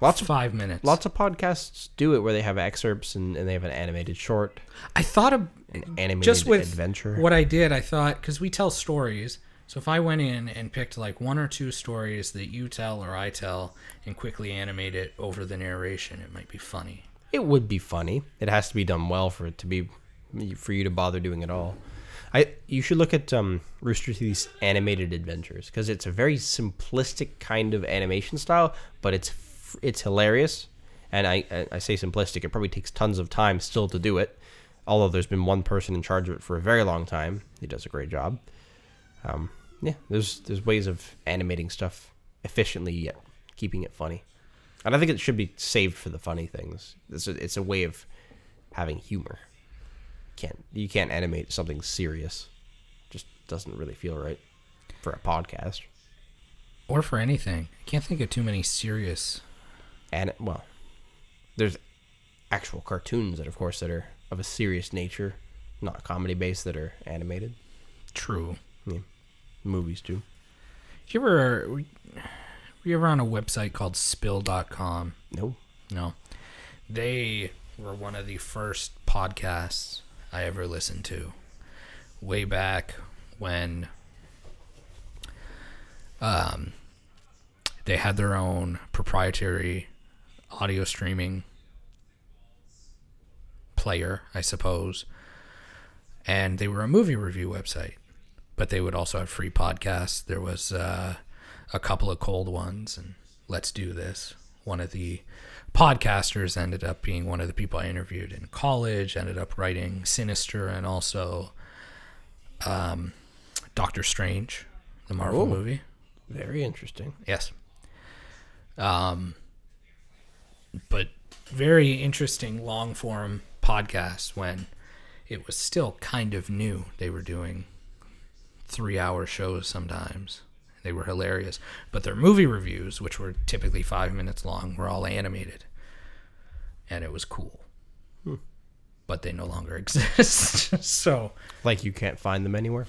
Lots of five minutes. Lots of podcasts do it where they have excerpts and, and they have an animated short. I thought of an animated just with adventure. What I did, I thought, because we tell stories. So if I went in and picked like one or two stories that you tell or I tell and quickly animate it over the narration, it might be funny. It would be funny. It has to be done well for it to be, for you to bother doing it all. I you should look at um, Rooster Teeth's animated adventures because it's a very simplistic kind of animation style, but it's it's hilarious. And I I say simplistic. It probably takes tons of time still to do it, although there's been one person in charge of it for a very long time. He does a great job. Um. Yeah, there's there's ways of animating stuff efficiently yet keeping it funny, and I think it should be saved for the funny things. It's a, it's a way of having humor. Can't you can't animate something serious? Just doesn't really feel right for a podcast or for anything. I can't think of too many serious. And well, there's actual cartoons that, of course, that are of a serious nature, not comedy based, that are animated. True. Yeah. Movies too. You ever were you ever on a website called spill dot com? No. No. They were one of the first podcasts I ever listened to. Way back when um they had their own proprietary audio streaming player, I suppose. And they were a movie review website, but they would also have free podcasts. There was uh, a couple of cold ones, and Let's Do This. One of the podcasters ended up being one of the people I interviewed in college, ended up writing Sinister and also um, Doctor Strange, the Marvel Ooh, movie. Very interesting. Yes. Um, but very interesting long-form podcast when it was still kind of new. They were doing three-hour shows sometimes. They were hilarious. But their movie reviews, which were typically five minutes long, were all animated. And it was cool. Hmm. But they no longer exist. So, like, you can't find them anywhere?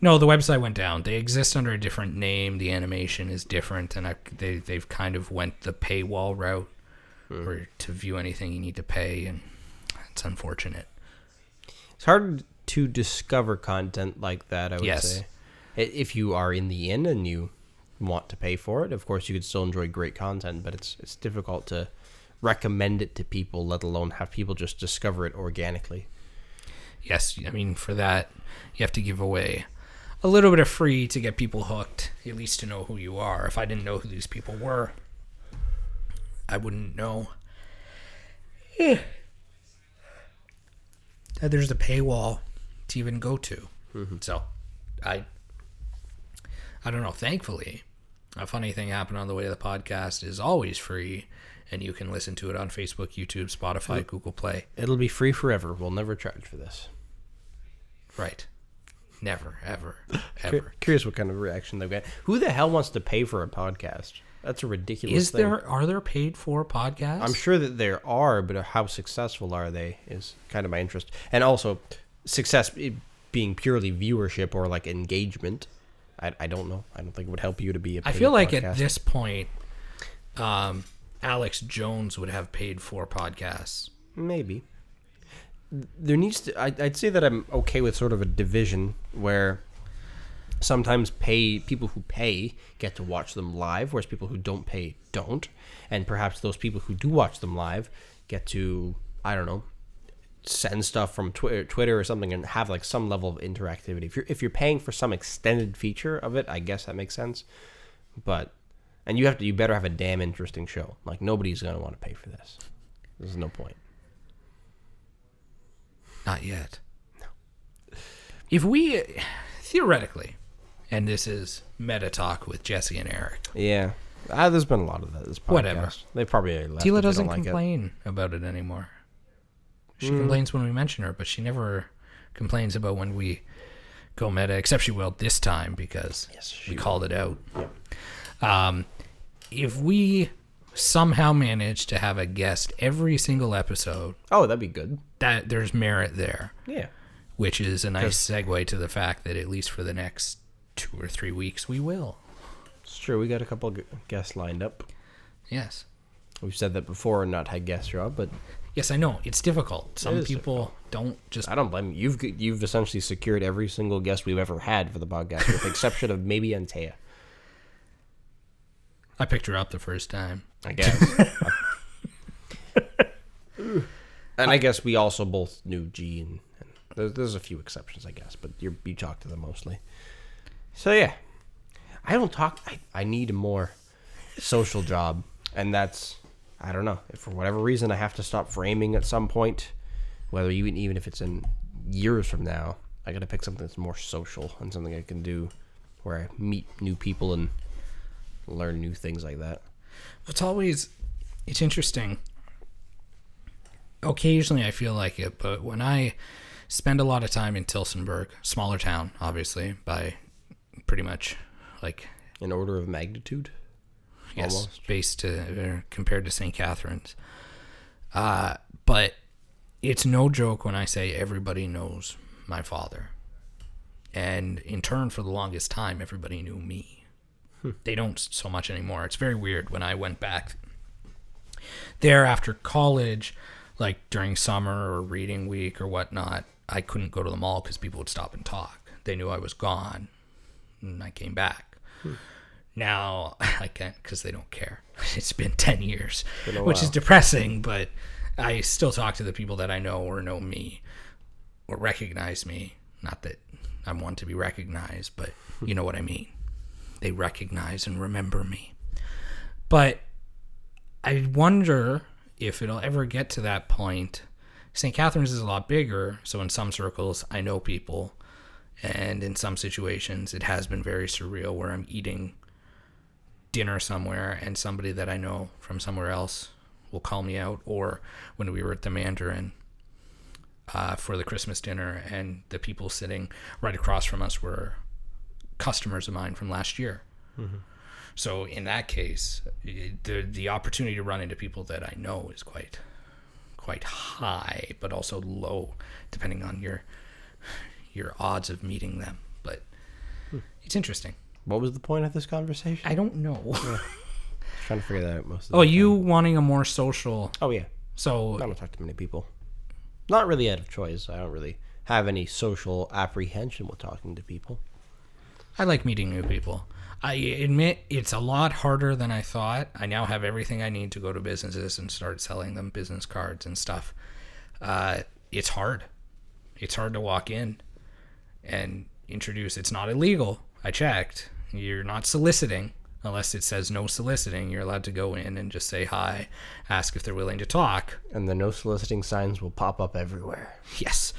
No, the website went down. They exist under a different name. The animation is different. And I, they, they've kind of went the paywall route. Hmm. Where to view anything, you need to pay. And it's unfortunate. It's hard to discover content like that, I would yes. say. If you are in the inn and you want to pay for it, of course you could still enjoy great content, but it's it's difficult to recommend it to people, let alone have people just discover it organically. Yes, I mean, for that, you have to give away a little bit of free to get people hooked, at least to know who you are. If I didn't know who these people were, I wouldn't know. Eh. There's a paywall to even go to. Mm-hmm. So I I don't know. Thankfully, a funny thing happened on the way to the podcast is always free, and you can listen to it on Facebook, YouTube, Spotify, it'll, Google Play. It'll be free forever. We'll never charge for this. Right. Never, ever, ever. Curious what kind of reaction they've got. Who the hell wants to pay for a podcast? That's a ridiculous is thing. There, are there paid-for podcasts? I'm sure that there are, but how successful are they is kind of my interest. And also, success being purely viewership or like engagement, I, I don't know. I don't think it would help you to be a paid I feel like podcast. At this point, um, Alex Jones would have paid-for podcasts. Maybe. There needs to. I, I'd say that I'm okay with sort of a division where sometimes pay people who pay get to watch them live, whereas people who don't pay don't. And perhaps those people who do watch them live get to, I don't know, send stuff from Twitter, Twitter or something and have like some level of interactivity. If you're if you're paying for some extended feature of it, I guess that makes sense. But and you have to you better have a damn interesting show. Like, nobody's gonna want to pay for this. There's no point. Not yet. No. If we theoretically. And this is Meta Talk with Jesse and Eric. Yeah. Uh, there's been a lot of that this podcast. Whatever. They probably left. Teela doesn't like complain it. about it anymore. She mm. complains when we mention her, but she never complains about when we go meta, except she will this time because yes, she we will. called it out. Yeah. Um, if we somehow manage to have a guest every single episode. Oh, that'd be good. That There's merit there. Yeah. Which is a nice segue to the fact that at least for the next two or three weeks, we will. It's true. We got a couple of guests lined up. Yes. We've said that before and not had guests, Rob, but... Yes, I know. It's difficult. Some it people difficult. don't just... I don't blame you. You've, you've essentially secured every single guest we've ever had for the podcast, with the exception of maybe Antea. I picked her up the first time. I guess. And I guess we also both knew G and... There's a few exceptions, I guess, but you're, you talk to them mostly. So, yeah. I don't talk... I, I need a more social job, and that's... I don't know. If for whatever reason, I have to stop framing at some point, whether even, even if it's in years from now, I got to pick something that's more social and something I can do where I meet new people and learn new things like that. It's always... It's interesting. Occasionally, I feel like it, but when I... spend a lot of time in Tilsonburg, smaller town, obviously, by pretty much like an order of magnitude. Yes, almost. Based to uh, compared to Saint Catharines. Uh, but it's no joke when I say everybody knows my father. And in turn, for the longest time, everybody knew me. Hmm. They don't so much anymore. It's very weird. When I went back there after college, like during summer or reading week or whatnot, I couldn't go to the mall because people would stop and talk. They knew I was gone, and I came back. Hmm. Now I can't because they don't care. It's been ten years, been a while. Which is depressing, but I still talk to the people that I know or know me or recognize me. Not that I want to be recognized, but you know what I mean. They recognize and remember me. But I wonder if it'll ever get to that point. Saint Catharines is a lot bigger, so in some circles I know people, and in some situations it has been very surreal where I'm eating dinner somewhere and somebody that I know from somewhere else will call me out. Or when we were at the Mandarin uh, for the Christmas dinner, and the people sitting right across from us were customers of mine from last year. Mm-hmm. So in that case, the the opportunity to run into people that I know is quite quite high, but also low, depending on your your odds of meeting them. But hmm. it's interesting. What was the point of this conversation? I don't know. Yeah. Trying to figure that out most of the oh, time. Oh, you wanting a more social... Oh, yeah. So I don't talk to many people. Not really out of choice. I don't really have any social apprehension with talking to people. I like meeting new people. I admit it's a lot harder than I thought. I now have everything I need to go to businesses and start selling them business cards and stuff. Uh, it's hard. It's hard to walk in and introduce. It's not illegal. I checked. You're not soliciting unless it says no soliciting. You're allowed to go in and just say hi, ask if they're willing to talk. And the no soliciting signs will pop up everywhere. Yes.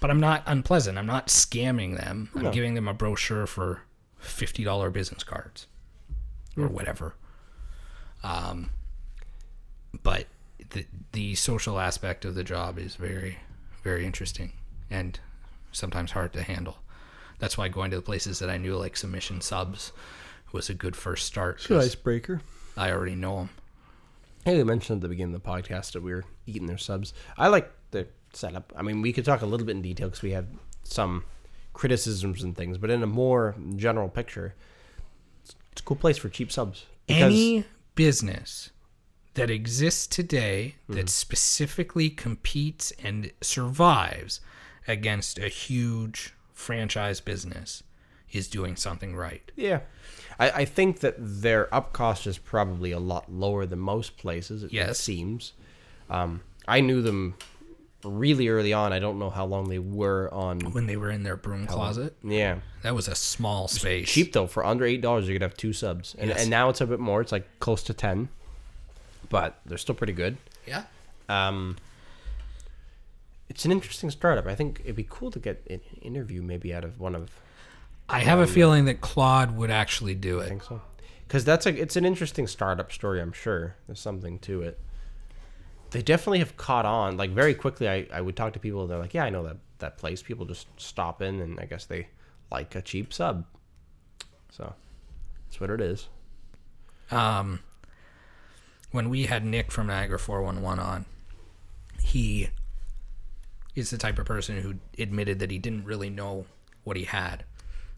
But I'm not unpleasant. I'm not scamming them. No. I'm giving them a brochure for fifty dollars business cards or mm. whatever. Um, but the, the social aspect of the job is very, very interesting and sometimes hard to handle. That's why going to the places that I knew, like Submission Subs, was a good first start. Good icebreaker. I already know them. Hey, we mentioned at the beginning of the podcast that we were eating their subs. I like the setup. I mean, we could talk a little bit in detail because we had some criticisms and things, but in a more general picture, it's a cool place for cheap subs. Any business that exists today mm-hmm. that specifically competes and survives against a huge franchise business is doing something right. Yeah. I, I think that their up cost is probably a lot lower than most places, it yes. seems. Um, I knew them really early on. I don't know how long they were on... When they were in their broom closet? Yeah. That was a small space. Cheap, though. For under eight dollars, you could have two subs. And, yes. and now it's a bit more. It's like close to ten. But they're still pretty good. Yeah. Um... It's an interesting startup. I think it'd be cool to get an interview maybe out of one of... I have um, a feeling that Claude would actually do it. I think so. Because that's a, it's an interesting startup story, I'm sure. There's something to it. They definitely have caught on. Like, very quickly, I, I would talk to people, and they're like, yeah, I know that, that place. People just stop in, and I guess they like a cheap sub. So, that's what it is. Um, when we had Nick from Niagara four one one on, he... He's the type of person who admitted that he didn't really know what he had.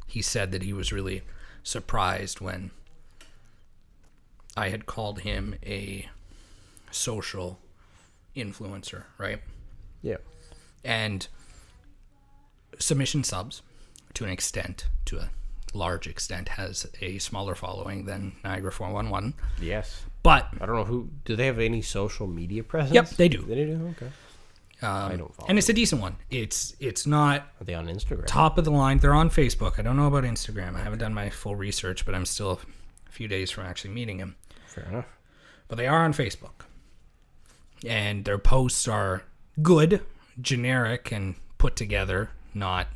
He said that he was really surprised when I had called him a social influencer, right? Yeah. And Submission Subs, to an extent, to a large extent, has a smaller following than Niagara four one one. Yes. But... I don't know who... Do they have any social media presence? Yep, they do. They do? Okay. Um, I don't follow and it's a decent one. It's it's not... Are they on Instagram? Top of the line. They're on Facebook. I don't know about Instagram. I haven't done my full research, but I'm still a few days from actually meeting him. Fair enough. But they are on Facebook. And their posts are good, generic, and put together. Not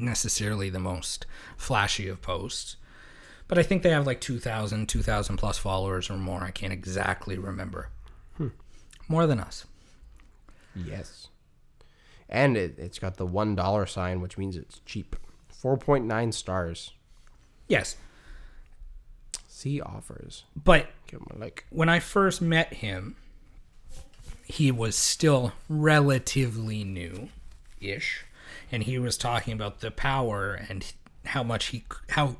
necessarily the most flashy of posts. But I think they have like two thousand, two thousand plus followers or more. I can't exactly remember. Hmm. More than us. Yes. And it, it's got the one dollar sign, which means it's cheap. four point nine stars. Yes. See offers. But give him a like. When I first met him, he was still relatively new-ish, and he was talking about the power and how much he, how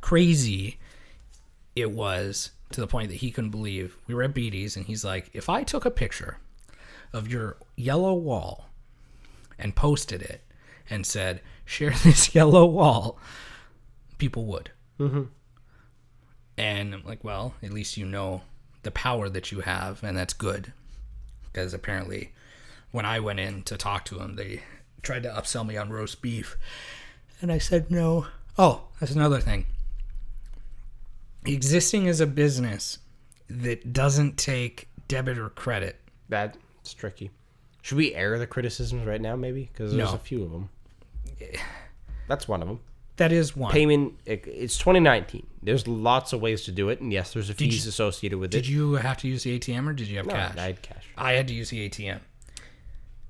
crazy it was, to the point that he couldn't believe. We were at Beatty's, and he's like, if I took a picture of your yellow wall and posted it and said, share this yellow wall, people would. Mm-hmm. And I'm like, well, at least you know the power that you have, and that's good. Because apparently when I went in to talk to him, they tried to upsell me on roast beef. And I said no. Oh, that's another thing. Existing as a business that doesn't take debit or credit. That's tricky. Should we air the criticisms right now, maybe? Because there's no. a few of them. That's one of them. That is one. Payment, it's twenty nineteen. There's lots of ways to do it, and yes, there's a fees you, associated with it. Did you have to use the A T M, or did you have no, cash? I had cash. I had to use the A T M.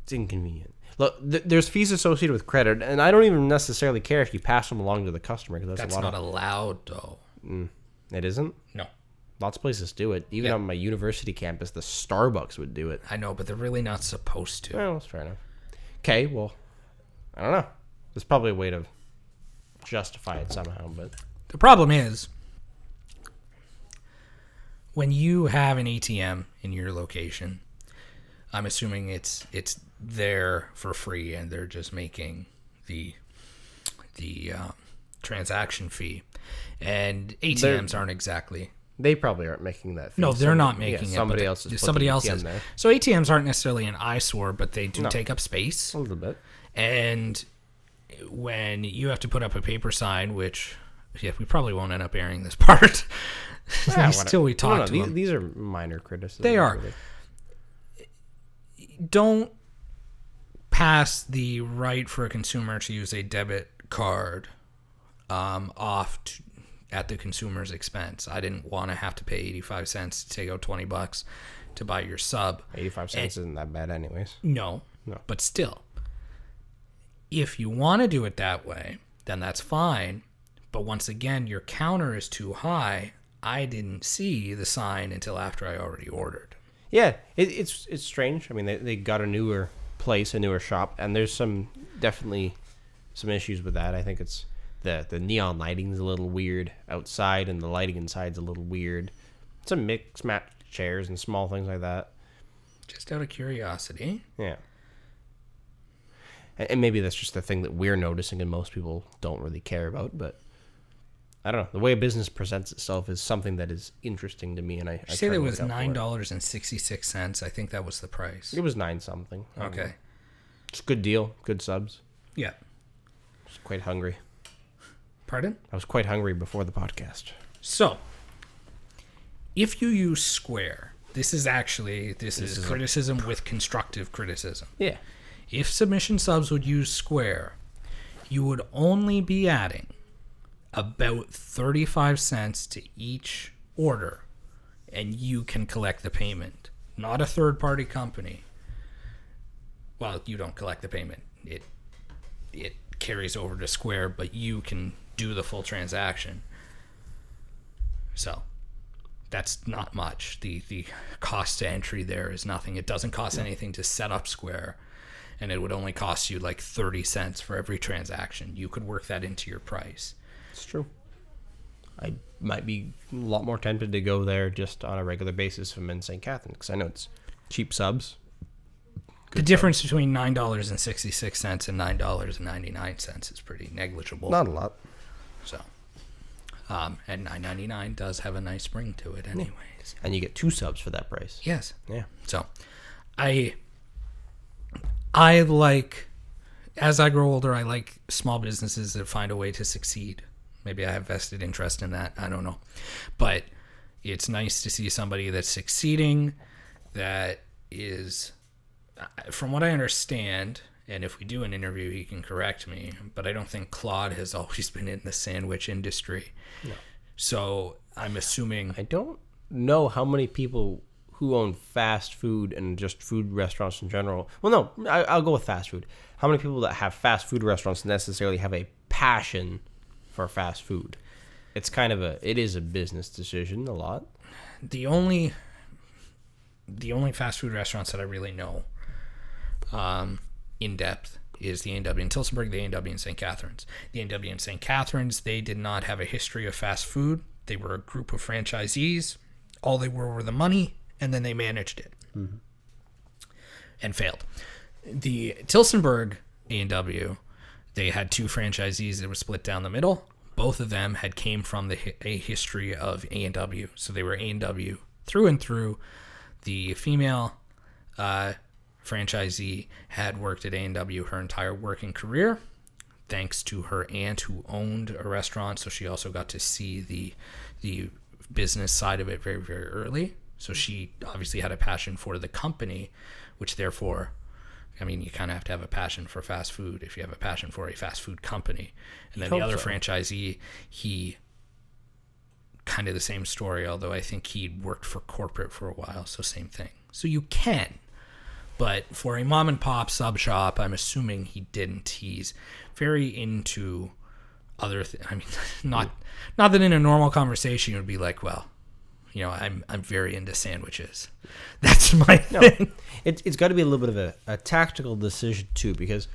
It's inconvenient. Look, th- there's fees associated with credit, and I don't even necessarily care if you pass them along to the customer. That's, that's a lot not of, allowed, though. Mm, it isn't? No. Lots of places do it. Even yep. on my university campus, the Starbucks would do it. I know, but they're really not supposed to. Well, that's fair enough. Okay, well, I don't know. There's probably a way to justify it somehow, but the problem is when you have an A T M in your location, I'm assuming it's it's there for free and they're just making the the uh, transaction fee. And A T Ms they're, aren't exactly they probably aren't making that fee. No, they're so, not making yeah, it. Somebody else is. Somebody else is. There. So A T Ms aren't necessarily an eyesore, but they do no. take up space a little bit. And when you have to put up a paper sign, which yeah, we probably won't end up airing this part yeah, until we talk no, no, to these, them. These are minor criticisms. They are. Really. Don't pass the right for a consumer to use a debit card um, off to, at the consumer's expense. I didn't want to have to pay eighty-five cents to take out twenty bucks to buy your sub. eighty-five cents and, isn't that bad anyways. No, no. But still. If you want to do it that way, then that's fine. But once again, your counter is too high. I didn't see the sign until after I already ordered. Yeah, it, it's it's strange. I mean, they, they got a newer place, a newer shop, and there's some definitely some issues with that. I think it's the, the neon lighting's a little weird outside, and the lighting inside's a little weird. It's a mix, match chairs and small things like that. Just out of curiosity. Yeah. And maybe that's just the thing that we're noticing and most people don't really care about, but I don't know. The way a business presents itself is something that is interesting to me, and I, I say that was nine dollars and sixty-six cents. I think that was the price. It was nine something. Okay. Um, it's a good deal. Good subs. Yeah. I was quite hungry. Pardon? I was quite hungry before the podcast. So, if you use Square, this is actually, this, this is, is criticism a... with constructive criticism. Yeah. If Submission Subs would use Square, you would only be adding about thirty-five cents to each order, and you can collect the payment. Not a third-party company. Well, you don't collect the payment. It it carries over to Square, but you can do the full transaction. So that's not much. The, the cost to entry there is nothing. It doesn't cost anything to set up Square. And it would only cost you like thirty cents for every transaction. You could work that into your price. It's true. I might be a lot more tempted to go there just on a regular basis from in Saint Catharines, because I know it's cheap subs. The subs. Difference between nine dollars and sixty-six cents and nine dollars and ninety-nine cents is pretty negligible. Not a lot. So, um, and nine ninety-nine does have a nice ring to it anyways. Yeah. And you get two subs for that price. Yes. Yeah. So, I... I like, as I grow older, I like small businesses that find a way to succeed. Maybe I have vested interest in that. I don't know. But it's nice to see somebody that's succeeding, that is, from what I understand, and if we do an interview, he can correct me, but I don't think Claude has always been in the sandwich industry. No. So I'm assuming... I don't know how many people... who own fast food and just food restaurants in general. Well, no, I, I'll go with fast food. How many people that have fast food restaurants necessarily have a passion for fast food? It's kind of a, it is a business decision a lot. The only the only fast food restaurants that I really know um, in depth is the A and W in Tilsonburg, the A and W in Saint Catharines. The A and W in Saint Catharines, they did not have a history of fast food. They were a group of franchisees. All they were were the money, and then they managed it mm-hmm. and failed. The Tilsonburg A and W, they had two franchisees that were split down the middle. Both of them had came from the a history of A and W. So they were A and W through and through. The female uh, franchisee had worked at A and W her entire working career, thanks to her aunt who owned a restaurant. So she also got to see the the business side of it very, very early. So she obviously had a passion for the company, which therefore, I mean, you kind of have to have a passion for fast food if you have a passion for a fast food company. And then the other so. franchisee, he kind of the same story, although I think he worked for corporate for a while. So same thing. So you can, but for a mom and pop sub shop, I'm assuming he didn't. He's very into other things. I mean, not, not that in a normal conversation, you would be like, well, you know, I'm I'm very into sandwiches. That's my thing. No, it, it's got to be a little bit of a, a tactical decision, too, because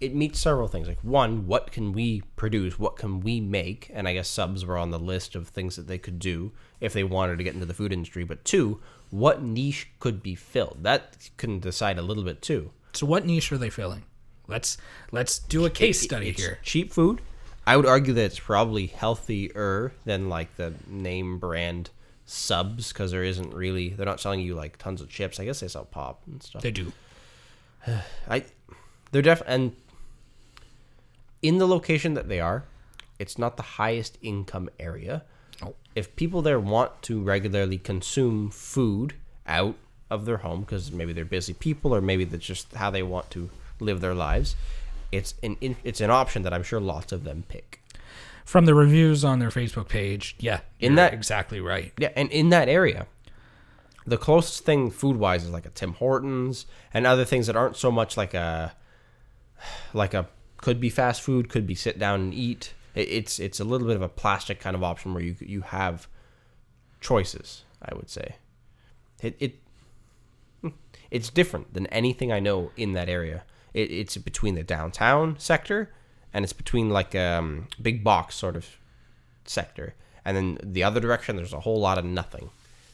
it meets several things. Like, one, what can we produce? What can we make? And I guess subs were on the list of things that they could do if they wanted to get into the food industry. But two, what niche could be filled? That can decide a little bit, too. So what niche are they filling? Let's let's do a case it, study it's here. Cheap food. I would argue that it's probably healthier than, like, the name brand subs, because there isn't really, they're not selling you like tons of chips. I guess they sell pop and stuff. They do. I, they're definitely, and in the location that they are, it's not the highest income area. Oh. If people there want to regularly consume food out of their home, because maybe they're busy people, or maybe that's just how they want to live their lives, it's an it's an option that I'm sure lots of them pick. From the reviews on their Facebook page, yeah, in you're that exactly right. Yeah, and in that area, the closest thing food-wise is like a Tim Hortons and other things that aren't so much like a like a could be fast food, could be sit down and eat. It's it's a little bit of a plastic kind of option where you you have choices. I would say it it it's different than anything I know in that area. It, it's between the downtown sector. And it's between like a um, big box sort of sector. And then the other direction, there's a whole lot of nothing.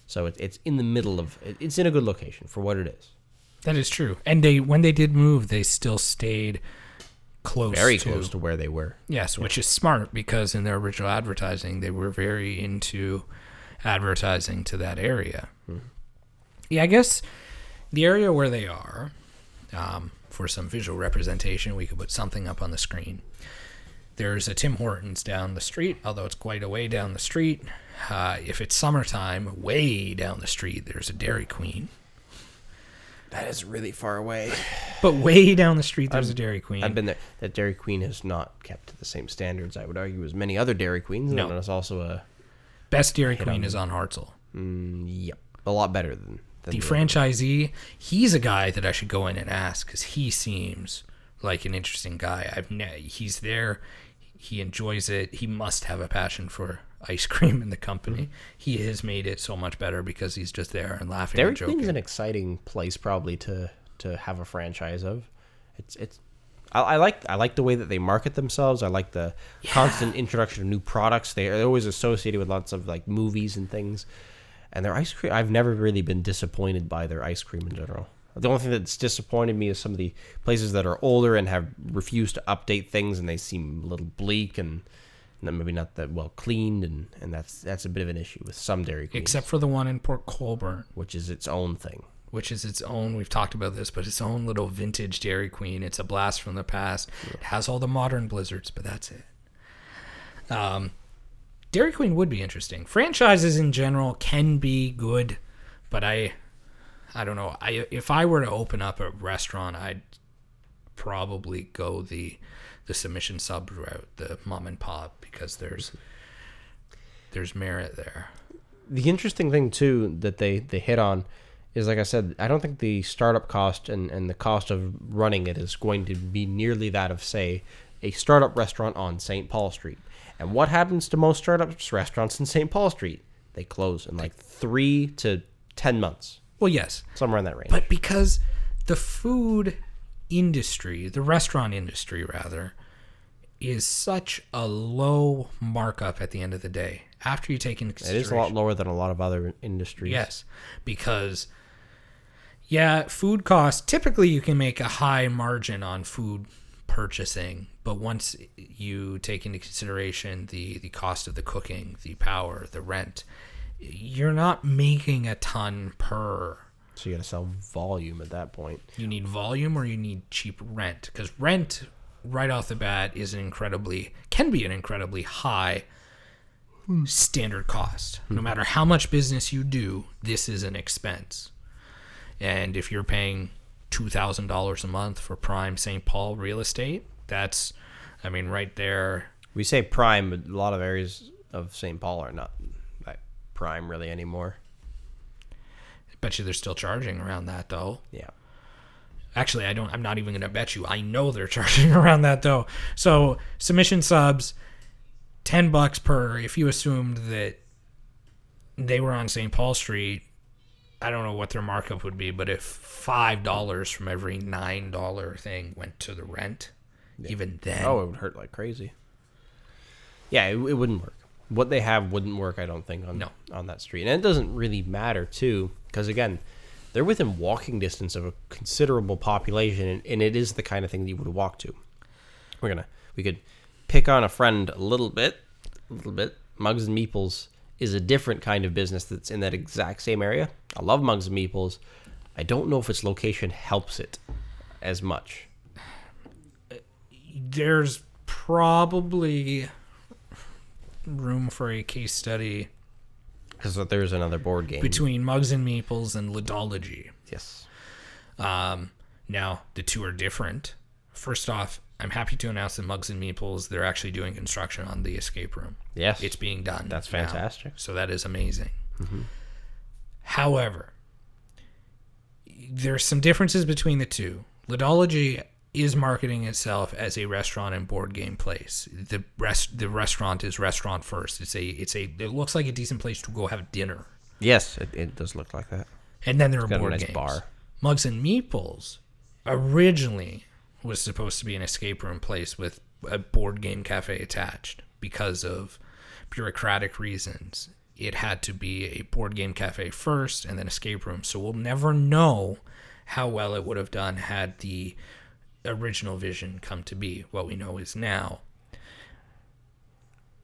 So it, it's in the middle of, it, it's in a good location for what it is. That is true. And they when they did move, they still stayed close very to. Very close to where they were. Yes, yeah. Which is smart because in their original advertising, they were very into advertising to that area. Mm-hmm. Yeah, I guess the area where they are, um, for some visual representation, we could put something up on the screen. There's a Tim Hortons down the street, although it's quite a way down the street. Uh, if it's summertime, way down the street, there's a Dairy Queen. That is really far away. But way down the street, there's I'm, a Dairy Queen. I've been there. That Dairy Queen has not kept to the same standards, I would argue, as many other Dairy Queens. No. And it's also a... Best Dairy Queen on. is on Hartzell. Mm, yep. A lot better than... The, the franchisee, he's a guy that I should go in and ask because he seems like an interesting guy. I've ne- he's there, he enjoys it. He must have a passion for ice cream in the company. Mm-hmm. He has made it so much better because he's just there and laughing. Dairy Queen's an exciting place, probably to to have a franchise of. It's it's. I, I like I like the way that they market themselves. I like the yeah. constant introduction of new products. They are always associated with lots of like movies and things. And their ice cream, I've never really been disappointed by their ice cream in general. The only thing that's disappointed me is some of the places that are older and have refused to update things, and they seem a little bleak and maybe not that well cleaned, and, and that's that's a bit of an issue with some Dairy Queens. Except for the one in Port Colborne. Which is its own thing. Which is its own, we've talked about this, but its own little vintage Dairy Queen. It's a blast from the past. Yeah. It has all the modern blizzards, but that's it. Um... Dairy Queen would be interesting. Franchises in general can be good, but I I don't know. I if I were to open up a restaurant, I'd probably go the the submission sub route, the mom and pop, because there's there's merit there. The interesting thing too that they, they hit on is, like I said, I don't think the startup cost and, and the cost of running it is going to be nearly that of, say, a startup restaurant on Saint Paul Street. And what happens to most startups restaurants in Saint Paul Street? They close in like three to ten months. Well, yes. Somewhere in that range. But because the food industry, the restaurant industry, rather, is such a low markup at the end of the day. After you take into consideration... It is a lot lower than a lot of other industries. Yes, because... Yeah, food costs, typically you can make a high margin on food purchasing, but once you take into consideration the, the cost of the cooking, the power, the rent, you're not making a ton per. So you got to sell volume at that point. You need volume or you need cheap rent, because rent right off the bat is an incredibly, can be an incredibly high hmm. standard cost. Hmm. No matter how much business you do, this is an expense. And if you're paying two thousand dollars a month for prime Saint Paul real estate, that's, I mean, right there. We say prime, but a lot of areas of Saint Paul are not like prime really anymore. I bet you they're still charging around that, though. Yeah. Actually, I don't, I'm not even going to bet you. I know they're charging around that, though. So submission subs, ten bucks per, if you assumed that they were on Saint Paul Street, I don't know what their markup would be, but if five dollars from every nine dollars thing went to the rent, yeah. even then... Oh, it would hurt like crazy. Yeah, it, it wouldn't work. What they have wouldn't work, I don't think, on, no. on that street. And it doesn't really matter, too, because, again, they're within walking distance of a considerable population, and, and it is the kind of thing that you would walk to. We're gonna We could pick on a friend a little bit, a little bit. Mugs and Meeples is a different kind of business that's in that exact same area. I love Mugs and Meeples. I don't know if its location helps it as much. There's probably room for a case study. Because there's another board game. Between Mugs and Meeples and Lidology. Yes. Um, now, the two are different. First off, I'm happy to announce that Mugs and Meeples, they're actually doing construction on the escape room. Yes. It's being done. That's fantastic. Now, so that is amazing. Mm-hmm. However, there's some differences between the two. Lidology is marketing itself as a restaurant and board game place. The rest, the restaurant is restaurant first. It's a, it's a, it looks like a decent place to go have dinner. Yes, it, it does look like that. And then there it's are board a nice games. Bar. Mugs and Meeples originally was supposed to be an escape room place with a board game cafe attached. Because of bureaucratic reasons, it had to be a board game cafe first and then escape room. So we'll never know how well it would have done had the original vision come to be. What we know is now.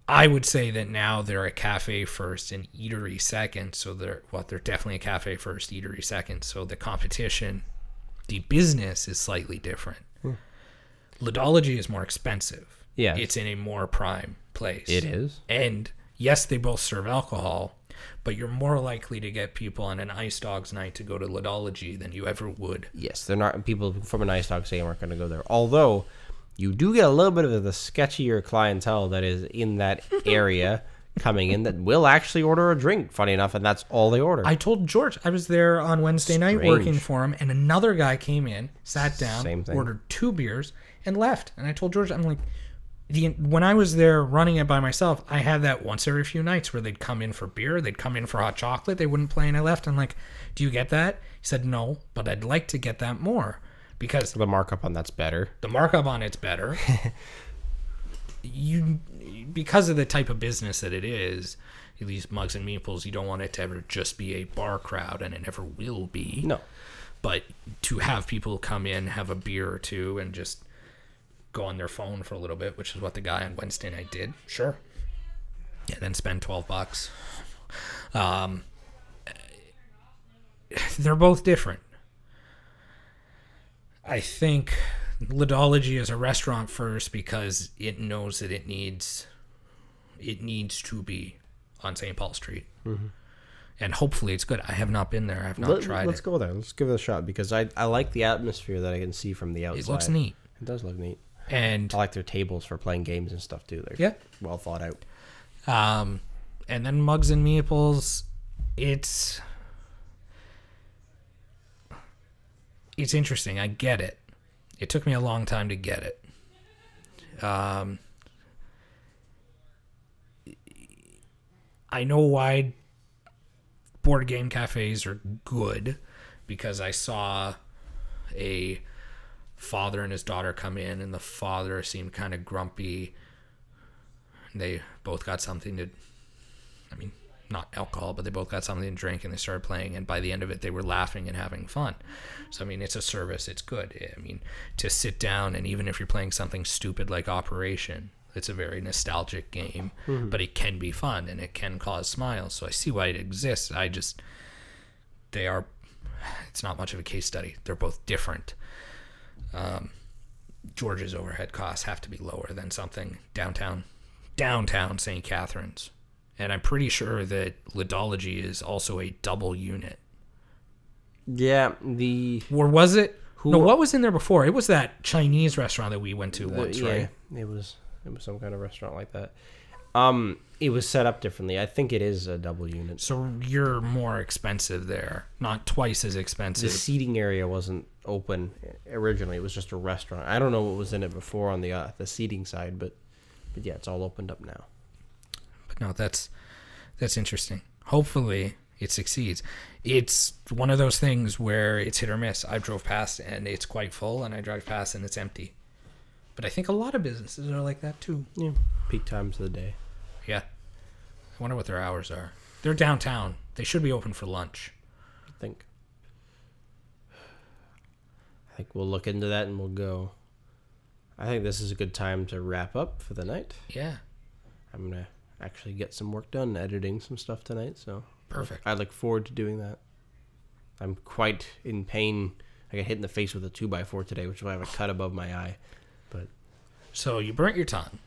I would say that now they're a cafe first and eatery second. So they're, well, they're definitely a cafe first, eatery second. So the competition, the business is slightly different. Lidology is more expensive. Yeah. It's in a more prime place. It is. And yes, they both serve alcohol, but you're more likely to get people on an Ice Dogs night to go to Lidology than you ever would. Yes, they're not people from an Ice Dogs game aren't going to go there. Although you do get a little bit of the sketchier clientele that is in that area coming in that will actually order a drink, funny enough, and that's all they order. I told George, I was there on Wednesday Strange. night working for him, and another guy came in, sat down, ordered two beers, and left. And I told George, I'm like, the when I was there running it by myself, I had that once every few nights where they'd come in for beer, they'd come in for hot chocolate, they wouldn't play, and I left. I'm like, do you get that? He said, no, but I'd like to get that more. Because the markup on that's better. The markup on it's better. You, because of the type of business that it is, at least Mugs and Meeples, you don't want it to ever just be a bar crowd, and it never will be. No. But to have people come in, have a beer or two, and just go on their phone for a little bit, which is what the guy on Wednesday night did. Sure. And then spend twelve bucks. Um, they're both different. I think Lidology is a restaurant first because it knows that it needs it needs to be on Saint Paul Street. Mm-hmm. And hopefully it's good. I have not been there. I have not Let, tried let's it. Let's go there. Let's give it a shot because I, I like the atmosphere that I can see from the outside. It looks neat. It does look neat. And I like their tables for playing games and stuff, too. They're yeah. well thought out. Um, and then Mugs and Meeples, it's, it's interesting. I get it. It took me a long time to get it. Um, I know why board game cafes are good, because I saw a father and his daughter come in, and the father seemed kind of grumpy. They both got something to, I mean, not alcohol, but they both got something to drink, and they started playing, and by the end of it, they were laughing and having fun. So, I mean, it's a service. It's good. I mean, to sit down, and even if you're playing something stupid like Operation, it's a very nostalgic game, mm-hmm. but it can be fun, and it can cause smiles. So I see why it exists. I just, they are, it's not much of a case study. They're both different. Um, George's overhead costs have to be lower than something downtown, downtown Saint Catharines. And I'm pretty sure that Lidology is also a double unit. Yeah, the... Or was it? Who, no, what was in there before? It was that Chinese restaurant that we went to the, once, yeah, right? Yeah, it was, it was some kind of restaurant like that. Um, it was set up differently. I think it is a double unit. So you're more expensive there. Not twice as expensive. The seating area wasn't open originally. It was just a restaurant. I don't know what was in it before on the uh, the seating side, but, but yeah, it's all opened up now. No, that's that's interesting. Hopefully it succeeds. It's one of those things where it's hit or miss. I drove past and it's quite full, and I drive past and it's empty. But I think a lot of businesses are like that too. Yeah. Peak times of the day. Yeah. I wonder what their hours are. They're downtown. They should be open for lunch. I think. I think we'll look into that and we'll go. I think this is a good time to wrap up for the night. Yeah. I'm going to actually get some work done, editing some stuff tonight, so perfect. I look forward to doing that. I'm quite in pain. I got hit in the face with a two by four today, which is why I have a cut above my eye. But so you burnt your tongue.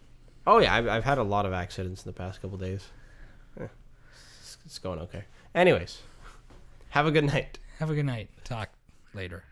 Oh yeah, I've, I've had a lot of accidents in the past couple days. Eh, it's, it's going okay. Anyways, have a good night. Have a good night. Talk later.